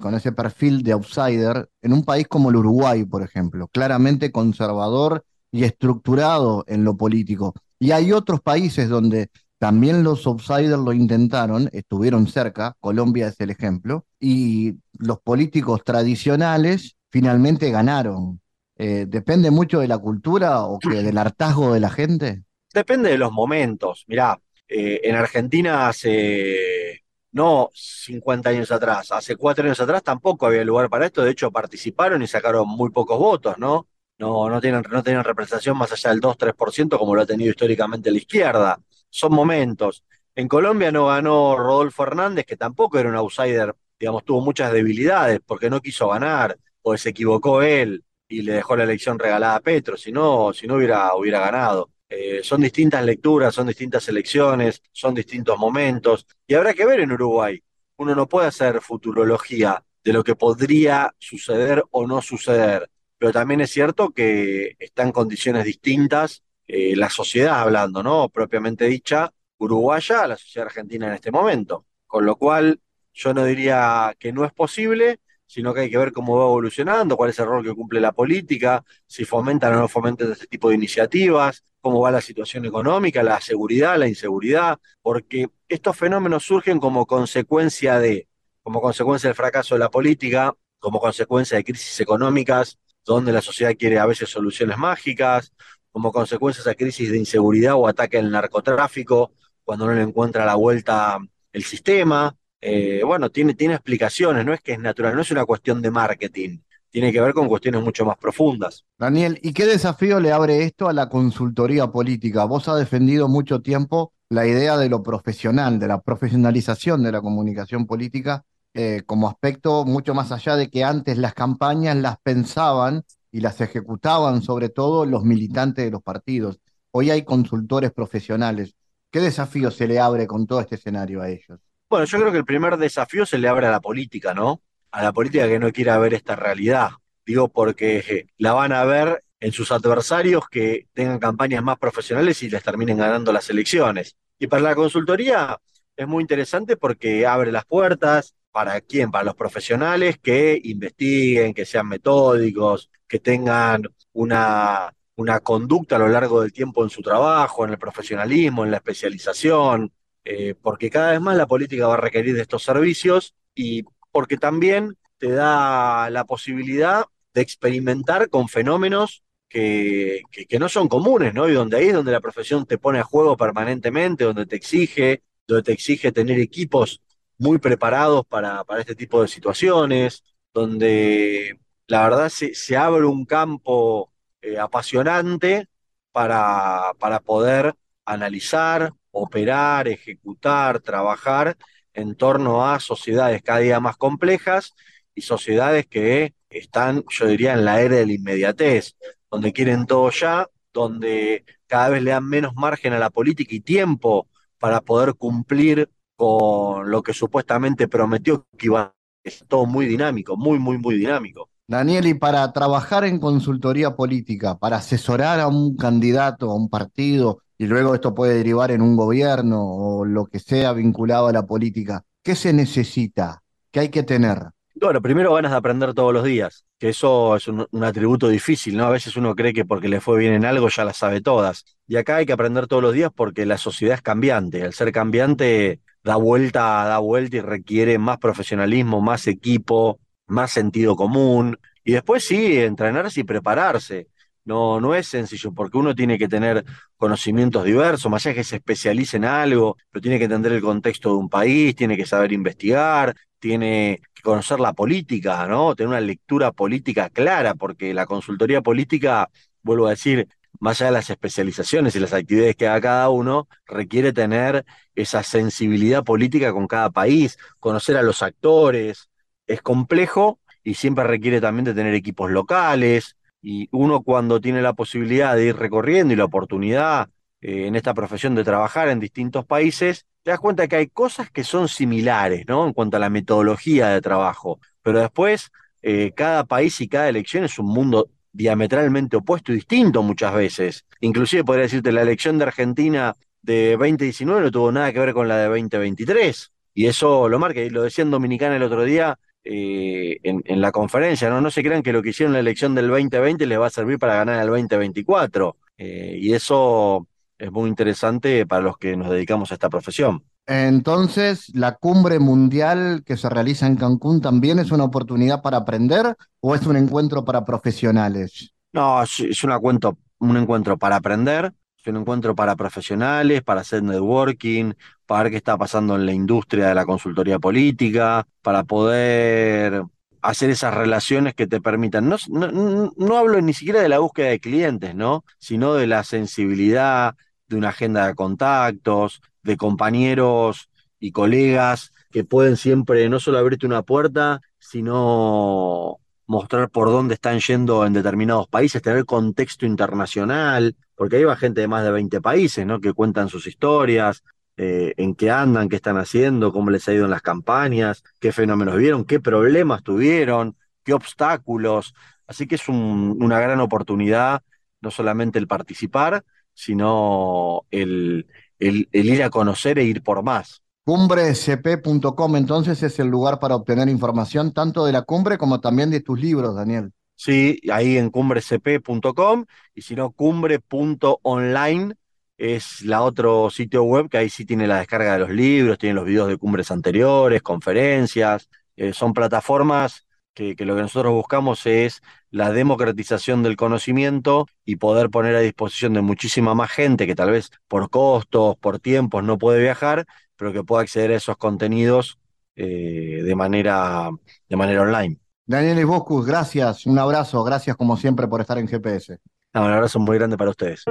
con ese perfil de outsider en un país como el Uruguay, por ejemplo, claramente conservador y estructurado en lo político. Y hay otros países donde también los outsiders lo intentaron, estuvieron cerca, Colombia es el ejemplo, y los políticos tradicionales finalmente ganaron. Eh, ¿Depende mucho de la cultura o que del hartazgo de la gente? Depende de los momentos. Mirá, eh, en Argentina hace, no cincuenta años atrás, hace cuatro años atrás tampoco había lugar para esto. De hecho, participaron y sacaron muy pocos votos, ¿no? No, no tienen, no tienen representación más allá del dos a tres por ciento como lo ha tenido históricamente la izquierda. Son momentos. En Colombia no ganó Rodolfo Hernández, que tampoco era un outsider, digamos, tuvo muchas debilidades porque no quiso ganar o se equivocó él y le dejó la elección regalada a Petro, si no, si no hubiera, hubiera ganado. Eh, son distintas lecturas, son distintas elecciones, son distintos momentos, y habrá que ver en Uruguay. Uno no puede hacer futurología de lo que podría suceder o no suceder, pero también es cierto que está en condiciones distintas, eh, la sociedad hablando, ¿no? Propiamente dicha, uruguaya, la sociedad argentina en este momento. Con lo cual, yo no diría que no es posible, sino que hay que ver cómo va evolucionando, cuál es el rol que cumple la política, si fomentan o no fomentan este tipo de iniciativas, cómo va la situación económica, la seguridad, la inseguridad, porque estos fenómenos surgen como consecuencia de, como consecuencia del fracaso de la política, como consecuencia de crisis económicas, donde la sociedad quiere a veces soluciones mágicas, como consecuencia de esa crisis de inseguridad o ataque al narcotráfico, cuando no le encuentra la vuelta el sistema. Eh, bueno, tiene, tiene explicaciones, no es que es natural, no es una cuestión de marketing, tiene que ver con cuestiones mucho más profundas. Daniel, ¿y qué desafío le abre esto a la consultoría política? Vos has defendido mucho tiempo la idea de lo profesional, de la profesionalización de la comunicación política, eh, como aspecto mucho más allá de que antes las campañas las pensaban y las ejecutaban sobre todo los militantes de los partidos. Hoy hay consultores profesionales. ¿Qué desafío se le abre con todo este escenario a ellos? Bueno, yo creo que el primer desafío se le abre a la política, ¿no? A la política que no quiera ver esta realidad. Digo, porque la van a ver en sus adversarios que tengan campañas más profesionales y les terminen ganando las elecciones. Y para la consultoría es muy interesante porque abre las puertas. ¿Para quién? Para los profesionales que investiguen, que sean metódicos, que tengan una, una conducta a lo largo del tiempo en su trabajo, en el profesionalismo, en la especialización. Eh, porque cada vez más la política va a requerir de estos servicios y porque también te da la posibilidad de experimentar con fenómenos que, que, que no son comunes, ¿no? Y donde ahí es donde la profesión te pone a juego permanentemente, donde te exige, donde te exige tener equipos muy preparados para, para este tipo de situaciones, donde la verdad se, se abre un campo eh, apasionante para, para poder analizar, operar, ejecutar, trabajar en torno a sociedades cada día más complejas y sociedades que están, yo diría, en la era de la inmediatez, donde quieren todo ya, donde cada vez le dan menos margen a la política y tiempo para poder cumplir con lo que supuestamente prometió que iba a ser todo muy dinámico, muy, muy, muy dinámico. Daniel, y para trabajar en consultoría política, para asesorar a un candidato, a un partido, y luego esto puede derivar en un gobierno o lo que sea vinculado a la política. ¿Qué se necesita? ¿Qué hay que tener? Bueno, primero ganas de aprender todos los días, que eso es un, un atributo difícil, ¿no? A veces uno cree que porque le fue bien en algo ya las sabe todas. Y acá hay que aprender todos los días porque la sociedad es cambiante. Al ser cambiante da vuelta, da vuelta y requiere más profesionalismo, más equipo, más sentido común. Y después sí, entrenarse y prepararse. No, no es sencillo, porque uno tiene que tener conocimientos diversos, más allá que se especialice en algo, pero tiene que entender el contexto de un país, tiene que saber investigar, tiene que conocer la política, ¿no? Tener una lectura política clara, porque la consultoría política, vuelvo a decir, más allá de las especializaciones y las actividades que haga cada uno, requiere tener esa sensibilidad política con cada país, conocer a los actores, es complejo y siempre requiere también de tener equipos locales, y uno cuando tiene la posibilidad de ir recorriendo y la oportunidad eh, en esta profesión de trabajar en distintos países, te das cuenta que hay cosas que son similares, ¿no? En cuanto a la metodología de trabajo, pero después eh, cada país y cada elección es un mundo diametralmente opuesto y distinto muchas veces. Inclusive podría decirte, la elección de Argentina de veinte diecinueve no tuvo nada que ver con la de veinte veintitrés, y eso lo marca, y lo decía en Dominicana el otro día eh, en, en la conferencia, ¿no? No se crean que lo que hicieron en la elección del veinte veinte les va a servir para ganar el veinte veinticuatro, eh, y eso es muy interesante para los que nos dedicamos a esta profesión. Entonces, ¿la cumbre mundial que se realiza en Cancún también es una oportunidad para aprender o es un encuentro para profesionales? No, es, es un, encuentro, un encuentro para aprender, es un encuentro para profesionales, para hacer networking, para ver qué está pasando en la industria de la consultoría política, para poder hacer esas relaciones que te permitan. No, no, no hablo ni siquiera de la búsqueda de clientes, ¿no? Sino de la sensibilidad, de una agenda de contactos, de compañeros y colegas que pueden siempre no solo abrirte una puerta, sino mostrar por dónde están yendo en determinados países, tener contexto internacional, porque ahí va gente de más de veinte países, ¿no? Que cuentan sus historias, eh, en qué andan, qué están haciendo, cómo les ha ido en las campañas, qué fenómenos vieron, qué problemas tuvieron, qué obstáculos. Así que es un, una gran oportunidad, no solamente el participar, sino el... El, el ir a conocer e ir por más. cumbre c p punto com entonces es el lugar para obtener información tanto de la cumbre como también de tus libros, Daniel. Sí, ahí en cumbre c p punto com, y si no, cumbre punto online es la otro sitio web que ahí sí tiene la descarga de los libros, tiene los videos de cumbres anteriores, conferencias, eh, son plataformas que, que lo que nosotros buscamos es la democratización del conocimiento y poder poner a disposición de muchísima más gente que tal vez por costos, por tiempos no puede viajar, pero que pueda acceder a esos contenidos eh, de manera, de manera online. Daniel Ivoskus, gracias, un abrazo, gracias como siempre por estar en G P S. No, un abrazo muy grande para ustedes.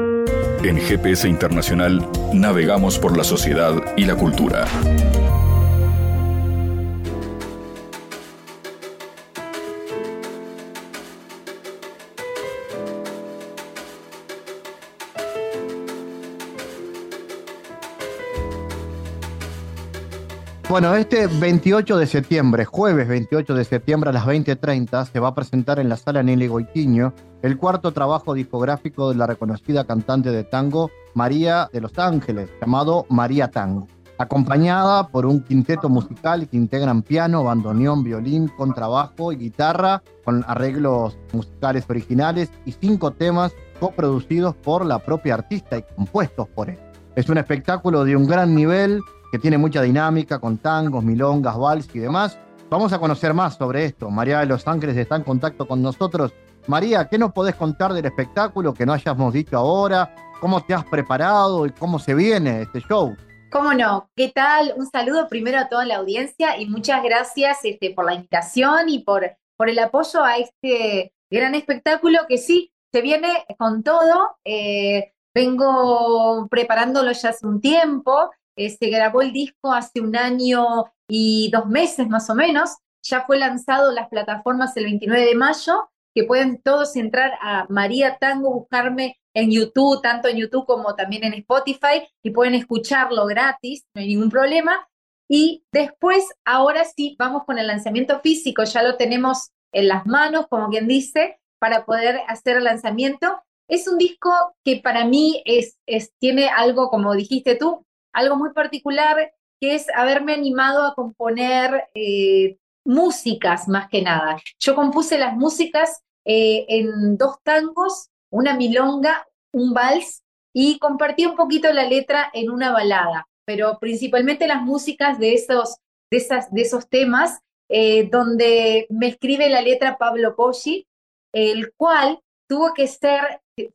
En G P S Internacional navegamos por la sociedad y la cultura. Bueno, este veintiocho de septiembre, jueves veintiocho de septiembre a las veinte treinta, se va a presentar en la sala Nelly Goitiño el cuarto trabajo discográfico de la reconocida cantante de tango María de los Ángeles, llamado María Tango, acompañada por un quinteto musical que integran piano, bandoneón, violín, contrabajo y guitarra, con arreglos musicales originales y cinco temas coproducidos por la propia artista y compuestos por él. Es un espectáculo de un gran nivel, que tiene mucha dinámica con tangos, milongas, vals y demás. Vamos a conocer más sobre esto. María de los Ángeles está en contacto con nosotros. María, ¿qué nos podés contar del espectáculo que no hayamos dicho ahora? ¿Cómo te has preparado y cómo se viene este show? ¿Cómo no? ¿Qué tal? Un saludo primero a toda la audiencia y muchas gracias este, por la invitación y por, por el apoyo a este gran espectáculo que sí, se viene con todo. Eh, vengo preparándolo ya hace un tiempo. Eh, se grabó el disco hace un año y dos meses más o menos, ya fue lanzado en las plataformas el veintinueve de mayo, que pueden todos entrar a María Tango, buscarme en YouTube, tanto en YouTube como también en Spotify, y pueden escucharlo gratis, no hay ningún problema. Y después, ahora sí, vamos con el lanzamiento físico, ya lo tenemos en las manos, como quien dice, para poder hacer el lanzamiento. Es un disco que para mí es, es, tiene algo, como dijiste tú, algo muy particular, que es haberme animado a componer eh, músicas, más que nada. Yo compuse las músicas eh, en dos tangos, una milonga, un vals, y compartí un poquito la letra en una balada, pero principalmente las músicas de esos, de esas, de esos temas, eh, donde me escribe la letra Pablo Poggi, el cual tuvo que ser,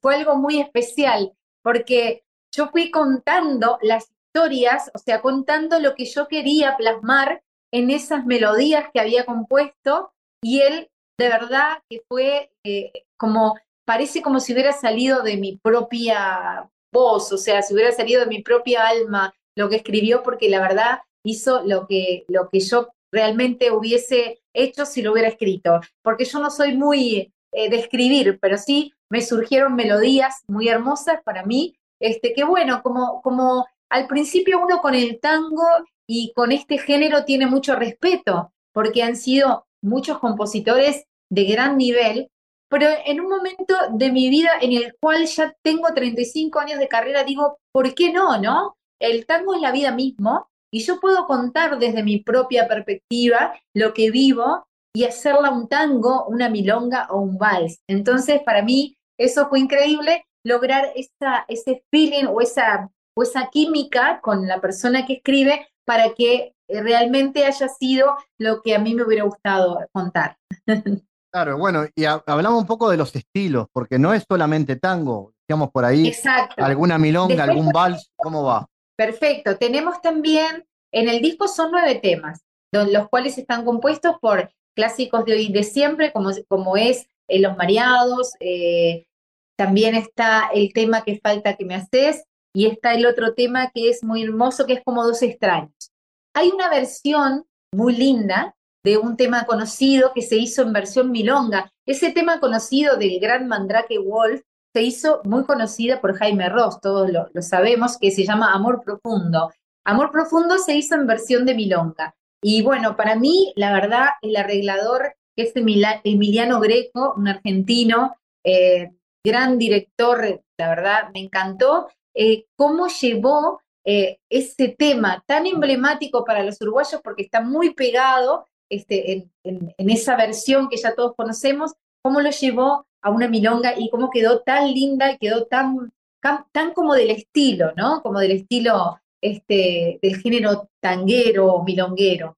fue algo muy especial, porque yo fui contando las historias, o sea, contando lo que yo quería plasmar en esas melodías que había compuesto, y él de verdad que fue eh, como, parece como si hubiera salido de mi propia voz, o sea, si hubiera salido de mi propia alma lo que escribió, porque la verdad hizo lo que, lo que yo realmente hubiese hecho si lo hubiera escrito, porque yo no soy muy eh, describir, pero sí me surgieron melodías muy hermosas para mí, este, que bueno, como, como al principio uno con el tango y con este género tiene mucho respeto, porque han sido muchos compositores de gran nivel, pero en un momento de mi vida en el cual ya tengo treinta y cinco años de carrera, digo, ¿por qué no, no? El tango es la vida mismo, y yo puedo contar desde mi propia perspectiva lo que vivo y hacerla un tango, una milonga o un vals. Entonces, para mí, eso fue increíble, lograr esa, ese feeling o esa, o esa química con la persona que escribe para que realmente haya sido lo que a mí me hubiera gustado contar. Claro, bueno, y a, hablamos un poco de los estilos, porque no es solamente tango, digamos por ahí, exacto, alguna milonga, después, algún vals, ¿cómo va? Perfecto, tenemos también, en el disco son nueve temas, don, los cuales están compuestos por clásicos de hoy y de siempre, como, como es eh, Los Mareados, eh, también está el tema que falta que me haces, y está el otro tema que es muy hermoso, que es Como dos extraños. Hay una versión muy linda de un tema conocido que se hizo en versión milonga. Ese tema conocido del gran Mandrake Wolf se hizo muy conocida por Jaime Ross, todos lo, lo sabemos, que se llama Amor Profundo. Amor Profundo se hizo en versión de milonga. Y bueno, para mí, la verdad, el arreglador, que es Emiliano Greco, un argentino, eh, gran director, la verdad, me encantó, eh, cómo llevó eh, ese tema tan emblemático para los uruguayos, porque está muy pegado, Este, en, en, en esa versión que ya todos conocemos, cómo lo llevó a una milonga y cómo quedó tan linda y quedó tan, tan, tan como del estilo, ¿no? Como del estilo este, del género tanguero o milonguero.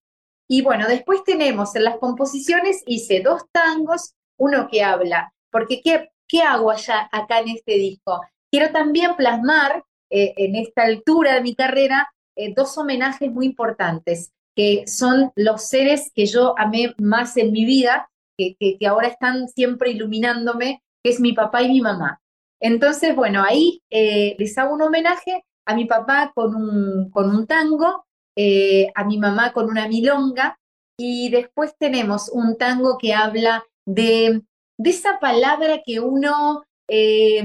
Y bueno, después tenemos en las composiciones, hice dos tangos, uno que habla, porque ¿qué, qué hago allá, acá en este disco? Quiero también plasmar, eh, en esta altura de mi carrera, eh, dos homenajes muy importantes, que son los seres que yo amé más en mi vida, que, que, que ahora están siempre iluminándome, que es mi papá y mi mamá. Entonces, bueno, ahí eh, les hago un homenaje a mi papá con un, con un tango, eh, a mi mamá con una milonga, y después tenemos un tango que habla de, de esa palabra que uno eh,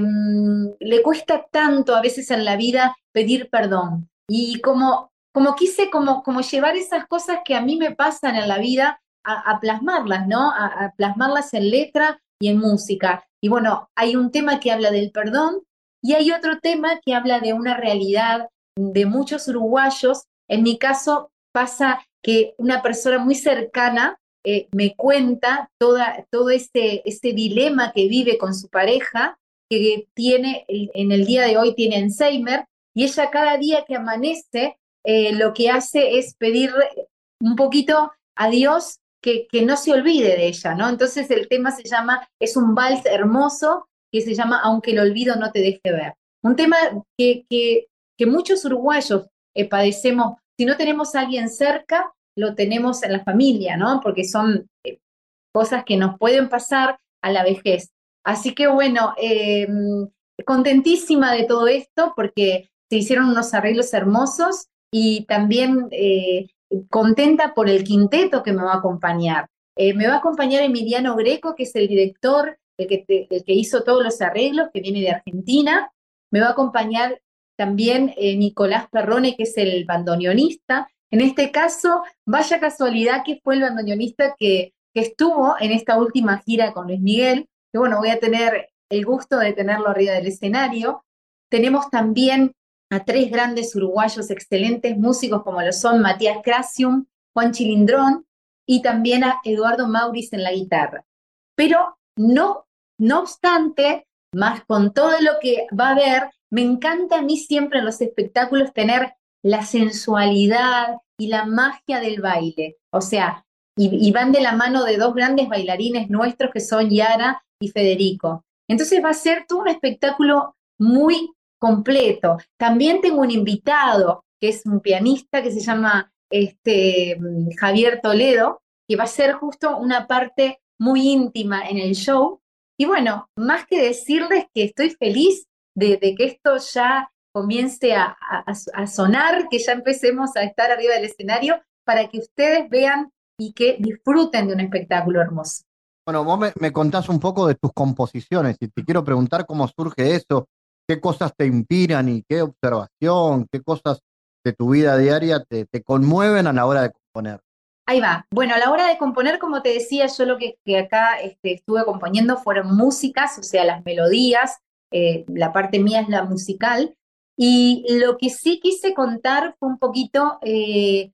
le cuesta tanto a veces en la vida, pedir perdón, y como... Como quise como, como llevar esas cosas que a mí me pasan en la vida a, a plasmarlas, ¿no? A, a plasmarlas en letra y en música. Y bueno, hay un tema que habla del perdón y hay otro tema que habla de una realidad de muchos uruguayos. En mi caso pasa que una persona muy cercana eh, me cuenta toda, todo este, este dilema que vive con su pareja, que tiene en el día de hoy tiene Alzheimer, y ella cada día que amanece, Eh, lo que hace es pedir un poquito a Dios que, que no se olvide de ella, ¿no? Entonces el tema se llama, es un vals hermoso que se llama Aunque el olvido no te deje ver. Un tema que, que, que muchos uruguayos eh, padecemos. Si no tenemos a alguien cerca, lo tenemos en la familia, ¿no? Porque son eh, cosas que nos pueden pasar a la vejez. Así que bueno, eh, contentísima de todo esto porque se hicieron unos arreglos hermosos. Y también eh, contenta por el quinteto que me va a acompañar. Eh, me va a acompañar Emiliano Greco, que es el director, el que, te, el que hizo todos los arreglos, que viene de Argentina. Me va a acompañar también eh, Nicolás Perrone, que es el bandoneonista. En este caso, vaya casualidad que fue el bandoneonista que, que estuvo en esta última gira con Luis Miguel. Que bueno, voy a tener el gusto de tenerlo arriba del escenario. Tenemos también a tres grandes uruguayos, excelentes músicos como lo son Matías Crasium, Juan Chilindrón y también a Eduardo Mauriz en la guitarra. Pero no, no obstante, más con todo lo que va a haber, me encanta a mí siempre en los espectáculos tener la sensualidad y la magia del baile. O sea, y, y van de la mano de dos grandes bailarines nuestros que son Yara y Federico. Entonces va a ser todo un espectáculo muy completo. También tengo un invitado, que es un pianista que se llama este, Javier Toledo, que va a ser justo una parte muy íntima en el show. Y bueno, más que decirles que estoy feliz de, de que esto ya comience a, a, a sonar, que ya empecemos a estar arriba del escenario, para que ustedes vean y que disfruten de un espectáculo hermoso. Bueno, vos me, me contás un poco de tus composiciones y te quiero preguntar cómo surge eso, qué cosas te inspiran y qué observación, qué cosas de tu vida diaria te, te conmueven a la hora de componer. Ahí va. Bueno, a la hora de componer, como te decía, yo lo que, que acá este, estuve componiendo fueron músicas, o sea, las melodías, eh, la parte mía es la musical, y lo que sí quise contar fue un poquito, eh,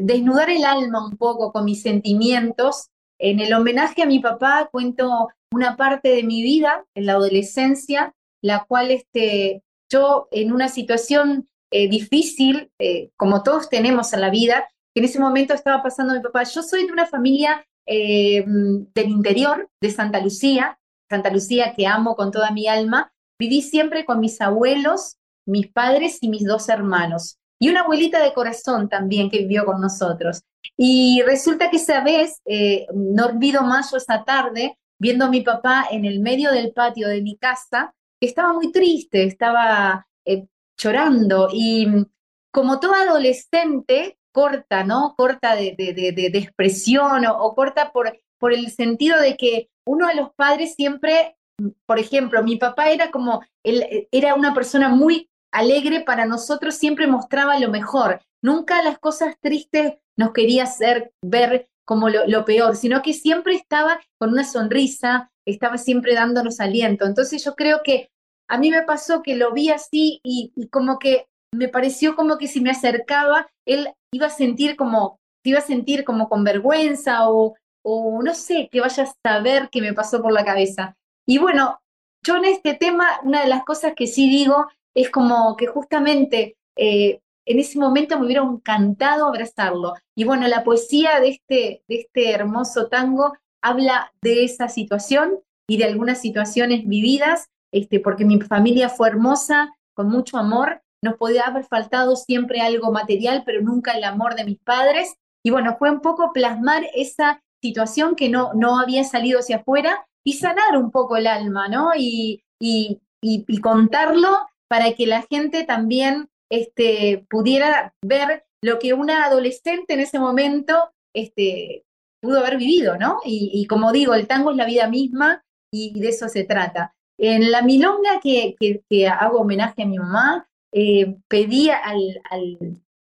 desnudar el alma un poco con mis sentimientos. En el homenaje a mi papá cuento una parte de mi vida, en la adolescencia, la cual este, yo en una situación eh, difícil, eh, como todos tenemos en la vida, en ese momento estaba pasando mi papá. Yo soy de una familia eh, del interior, de Santa Lucía, Santa Lucía que amo con toda mi alma. Viví siempre con mis abuelos, mis padres y mis dos hermanos. Y una abuelita de corazón también que vivió con nosotros. Y resulta que esa vez, eh, no olvido más yo esa tarde, viendo a mi papá en el medio del patio de mi casa, estaba muy triste, estaba eh, llorando. Y como toda adolescente, corta, ¿no? Corta de, de, de, de expresión o, o corta por, por el sentido de que uno de los padres siempre, por ejemplo, mi papá era como, él era una persona muy alegre para nosotros, siempre mostraba lo mejor, nunca las cosas tristes nos quería hacer ver como lo, lo peor, sino que siempre estaba con una sonrisa, estaba siempre dándonos aliento. Entonces yo creo que a mí me pasó que lo vi así y, y como que me pareció como que si me acercaba, él iba a sentir como, se iba a sentir como con vergüenza o, o no sé, que vaya a saber qué me pasó por la cabeza. Y bueno, yo en este tema, una de las cosas que sí digo es como que justamente eh, en ese momento me hubiera encantado abrazarlo. Y bueno, la poesía de este, de este hermoso tango habla de esa situación y de algunas situaciones vividas, este, porque mi familia fue hermosa, con mucho amor. Nos podía haber faltado siempre algo material, pero nunca el amor de mis padres. Y bueno, fue un poco plasmar esa situación que no, no había salido hacia afuera y sanar un poco el alma, ¿no? Y, y, y, y contarlo para que la gente también este, pudiera ver lo que una adolescente en ese momento este, pudo haber vivido, ¿no? Y, y como digo, el tango es la vida misma y de eso se trata. En la milonga que, que, que hago homenaje a mi mamá, Eh, pedí al, al,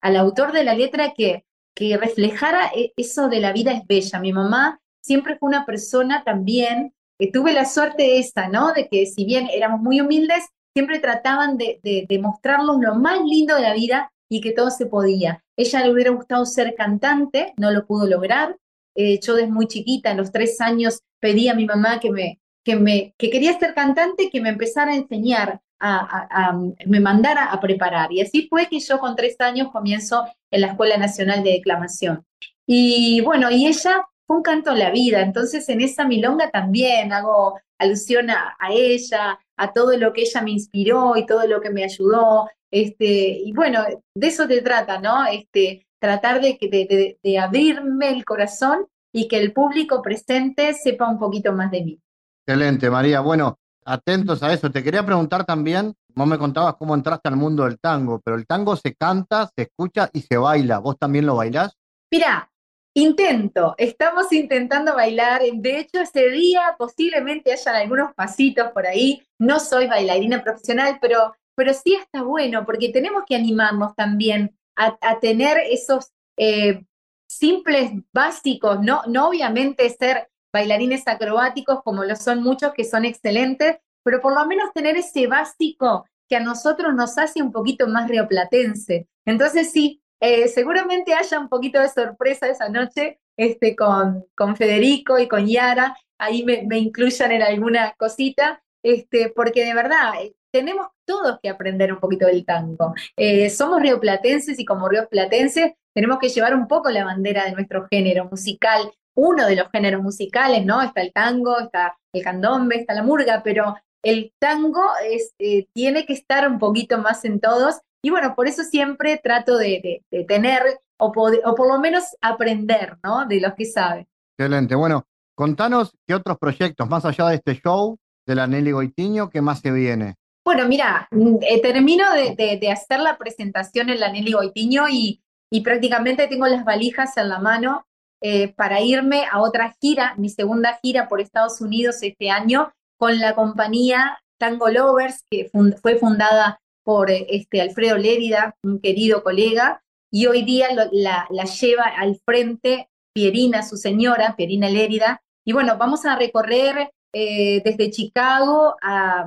al autor de la letra que, que reflejara eso de la vida es bella. Mi mamá siempre fue una persona también, que tuve la suerte esa, ¿no? De que si bien éramos muy humildes, siempre trataban de, de, de mostrarnos lo más lindo de la vida y que todo se podía. Ella le hubiera gustado ser cantante, no lo pudo lograr. Eh, yo desde muy chiquita, a los tres años, pedí a mi mamá que, me, que, me, que quería ser cantante y que me empezara a enseñar. A, a, a, me mandara a preparar. Y así fue que yo con tres años comienzo en la Escuela Nacional de Declamación. Y bueno, y ella fue un canto a la vida, entonces en esa milonga también hago alusión a, a ella, a todo lo que ella me inspiró y todo lo que me ayudó. Este, y bueno, de eso te trata, ¿no? Este, tratar de, de, de, de abrirme el corazón y que el público presente sepa un poquito más de mí. Excelente, María. Bueno, atentos a eso. Te quería preguntar también, vos me contabas cómo entraste al mundo del tango, pero el tango se canta, se escucha y se baila. ¿Vos también lo bailás? Mirá, intento, estamos intentando bailar. De hecho, ese día posiblemente hayan algunos pasitos por ahí. No soy bailarina profesional, pero, pero sí está bueno, porque tenemos que animarnos también a, a tener esos eh, simples básicos, ¿no? No obviamente ser bailarines acrobáticos, como lo son muchos, que son excelentes, pero por lo menos tener ese básico que a nosotros nos hace un poquito más rioplatense. Entonces sí, eh, seguramente haya un poquito de sorpresa esa noche este, con, con Federico y con Yara, ahí me, me incluyan en alguna cosita, este, porque de verdad eh, tenemos todos que aprender un poquito del tango. Eh, somos rioplatenses y como rioplatenses tenemos que llevar un poco la bandera de nuestro género musical, uno de los géneros musicales, ¿no? Está el tango, está el candombe, está la murga, pero el tango es, eh, tiene que estar un poquito más en todos, y bueno, por eso siempre trato de, de, de tener, o, pod- o por lo menos aprender, ¿no? De los que saben. Excelente. Bueno, contanos qué otros proyectos, más allá de este show de la Nelly Goitiño, ¿qué más se viene? Bueno, mira, eh, termino de, de, de hacer la presentación en la Nelly Goitiño, y, y prácticamente tengo las valijas en la mano. eh, para irme a otra gira, mi segunda gira por Estados Unidos este año, con la compañía Tango Lovers, que fund- fue fundada por este, Alfredo Lérida, un querido colega, y hoy día lo, la, la lleva al frente Pierina, su señora, Pierina Lérida, y bueno, vamos a recorrer eh, desde Chicago a,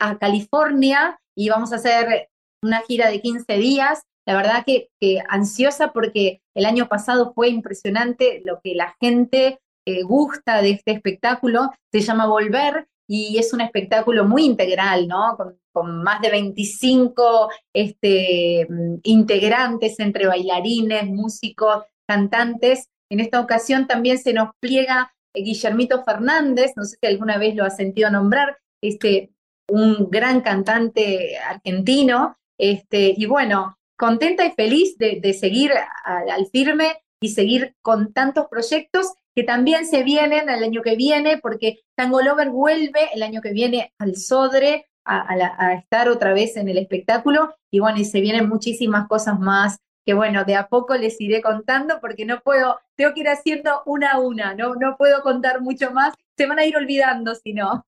a California, y vamos a hacer una gira de quince días, la verdad que, que ansiosa, porque el año pasado fue impresionante lo que la gente eh, gusta de este espectáculo, se llama Volver, y es un espectáculo muy integral, ¿no? Con, con más de veinticinco este, integrantes entre bailarines, músicos, cantantes. En esta ocasión también se nos pliega Guillermito Fernández, no sé si alguna vez lo has sentido nombrar, este, un gran cantante argentino, este, y bueno, contenta y feliz de, de seguir al, al firme y seguir con tantos proyectos que también se vienen el año que viene, porque Tango Lover vuelve el año que viene al Sodre a, a, la, a estar otra vez en el espectáculo, y bueno, y se vienen muchísimas cosas más, que bueno, de a poco les iré contando, porque no puedo, tengo que ir haciendo una a una, no, no puedo contar mucho más, se van a ir olvidando si no.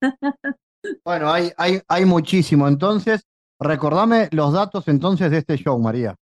Bueno, hay, hay, hay muchísimo, entonces, recordame los datos entonces de este show, María.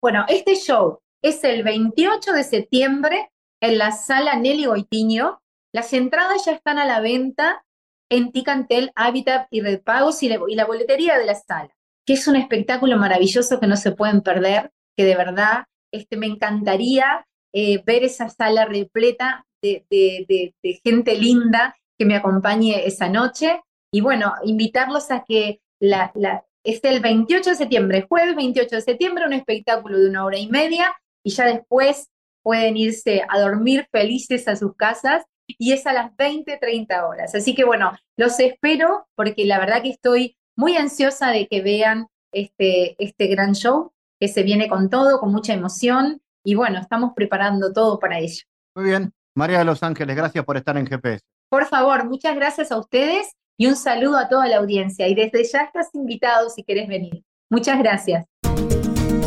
Bueno, este show es el veintiocho de septiembre, en la sala Nelly Goitiño. Las entradas ya están a la venta en Ticantel, Habitat y Red Pagos y, y la boletería de la sala, que es un espectáculo maravilloso que no se pueden perder, que de verdad este, me encantaría eh, ver esa sala repleta de, de, de, de gente linda que me acompañe esa noche. Y bueno, invitarlos a que la, la, es el veintiocho de septiembre, jueves veintiocho de septiembre, un espectáculo de una hora y media, y ya después pueden irse a dormir felices a sus casas, y es a las veinte, treinta horas. Así que bueno, los espero, porque la verdad que estoy muy ansiosa de que vean este, este gran show, que se viene con todo, con mucha emoción, y bueno, estamos preparando todo para ello. Muy bien, María de los Ángeles, gracias por estar en G P S. Por favor, muchas gracias a ustedes, y un saludo a toda la audiencia, y desde ya estás invitado si querés venir. Muchas gracias.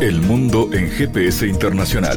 El mundo en G P S Internacional.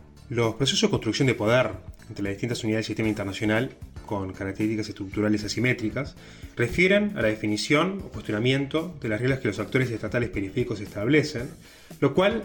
Los procesos de construcción de poder entre las distintas unidades del sistema internacional, con características estructurales asimétricas, refieren a la definición o cuestionamiento de las reglas que los actores estatales periféricos establecen, lo cual,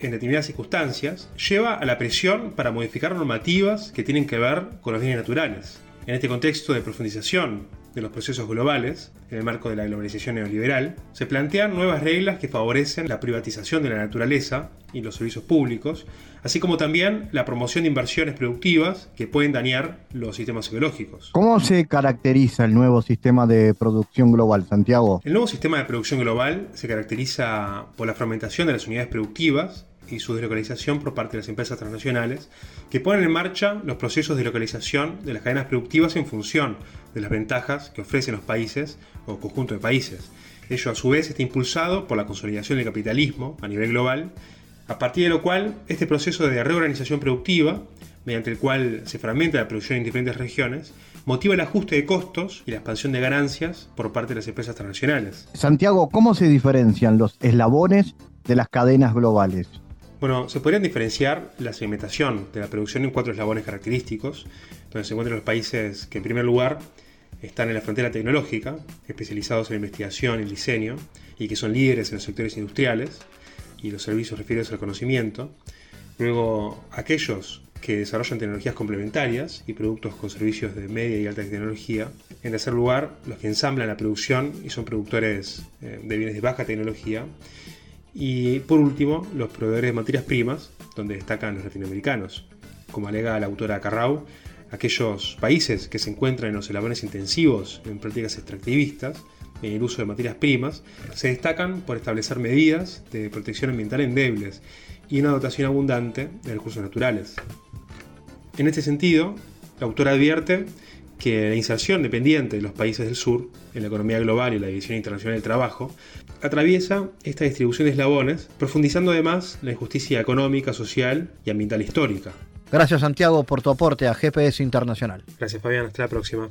en determinadas circunstancias, lleva a la presión para modificar normativas que tienen que ver con los bienes naturales. En este contexto de profundización de los procesos globales, en el marco de la globalización neoliberal, se plantean nuevas reglas que favorecen la privatización de la naturaleza y los servicios públicos, así como también la promoción de inversiones productivas que pueden dañar los sistemas ecológicos. ¿Cómo se caracteriza el nuevo sistema de producción global, Santiago? El nuevo sistema de producción global se caracteriza por la fragmentación de las unidades productivas y su deslocalización por parte de las empresas transnacionales, que ponen en marcha los procesos de localización de las cadenas productivas en función de las ventajas que ofrecen los países o conjunto de países. Ello a su vez está impulsado por la consolidación del capitalismo a nivel global, a partir de lo cual este proceso de reorganización productiva, mediante el cual se fragmenta la producción en diferentes regiones, motiva el ajuste de costos y la expansión de ganancias por parte de las empresas transnacionales. Santiago, ¿cómo se diferencian los eslabones de las cadenas globales? Bueno, se podrían diferenciar la segmentación de la producción en cuatro eslabones característicos, donde se encuentran los países que en primer lugar están en la frontera tecnológica, especializados en la investigación y el diseño, y que son líderes en los sectores industriales y los servicios referidos al conocimiento. Luego, aquellos que desarrollan tecnologías complementarias y productos con servicios de media y alta tecnología. En tercer lugar, los que ensamblan la producción y son productores de bienes de baja tecnología. Y por último, los proveedores de materias primas, donde destacan los latinoamericanos. Como alega la autora Carrau, aquellos países que se encuentran en los eslabones intensivos en prácticas extractivistas en el uso de materias primas, se destacan por establecer medidas de protección ambiental endebles y una dotación abundante de recursos naturales. En este sentido, la autora advierte que la inserción dependiente de los países del sur en la economía global y la división internacional del trabajo atraviesa esta distribución de eslabones, profundizando además la injusticia económica, social y ambiental histórica. Gracias, Santiago, por tu aporte a G P S Internacional. Gracias, Fabián. Hasta la próxima.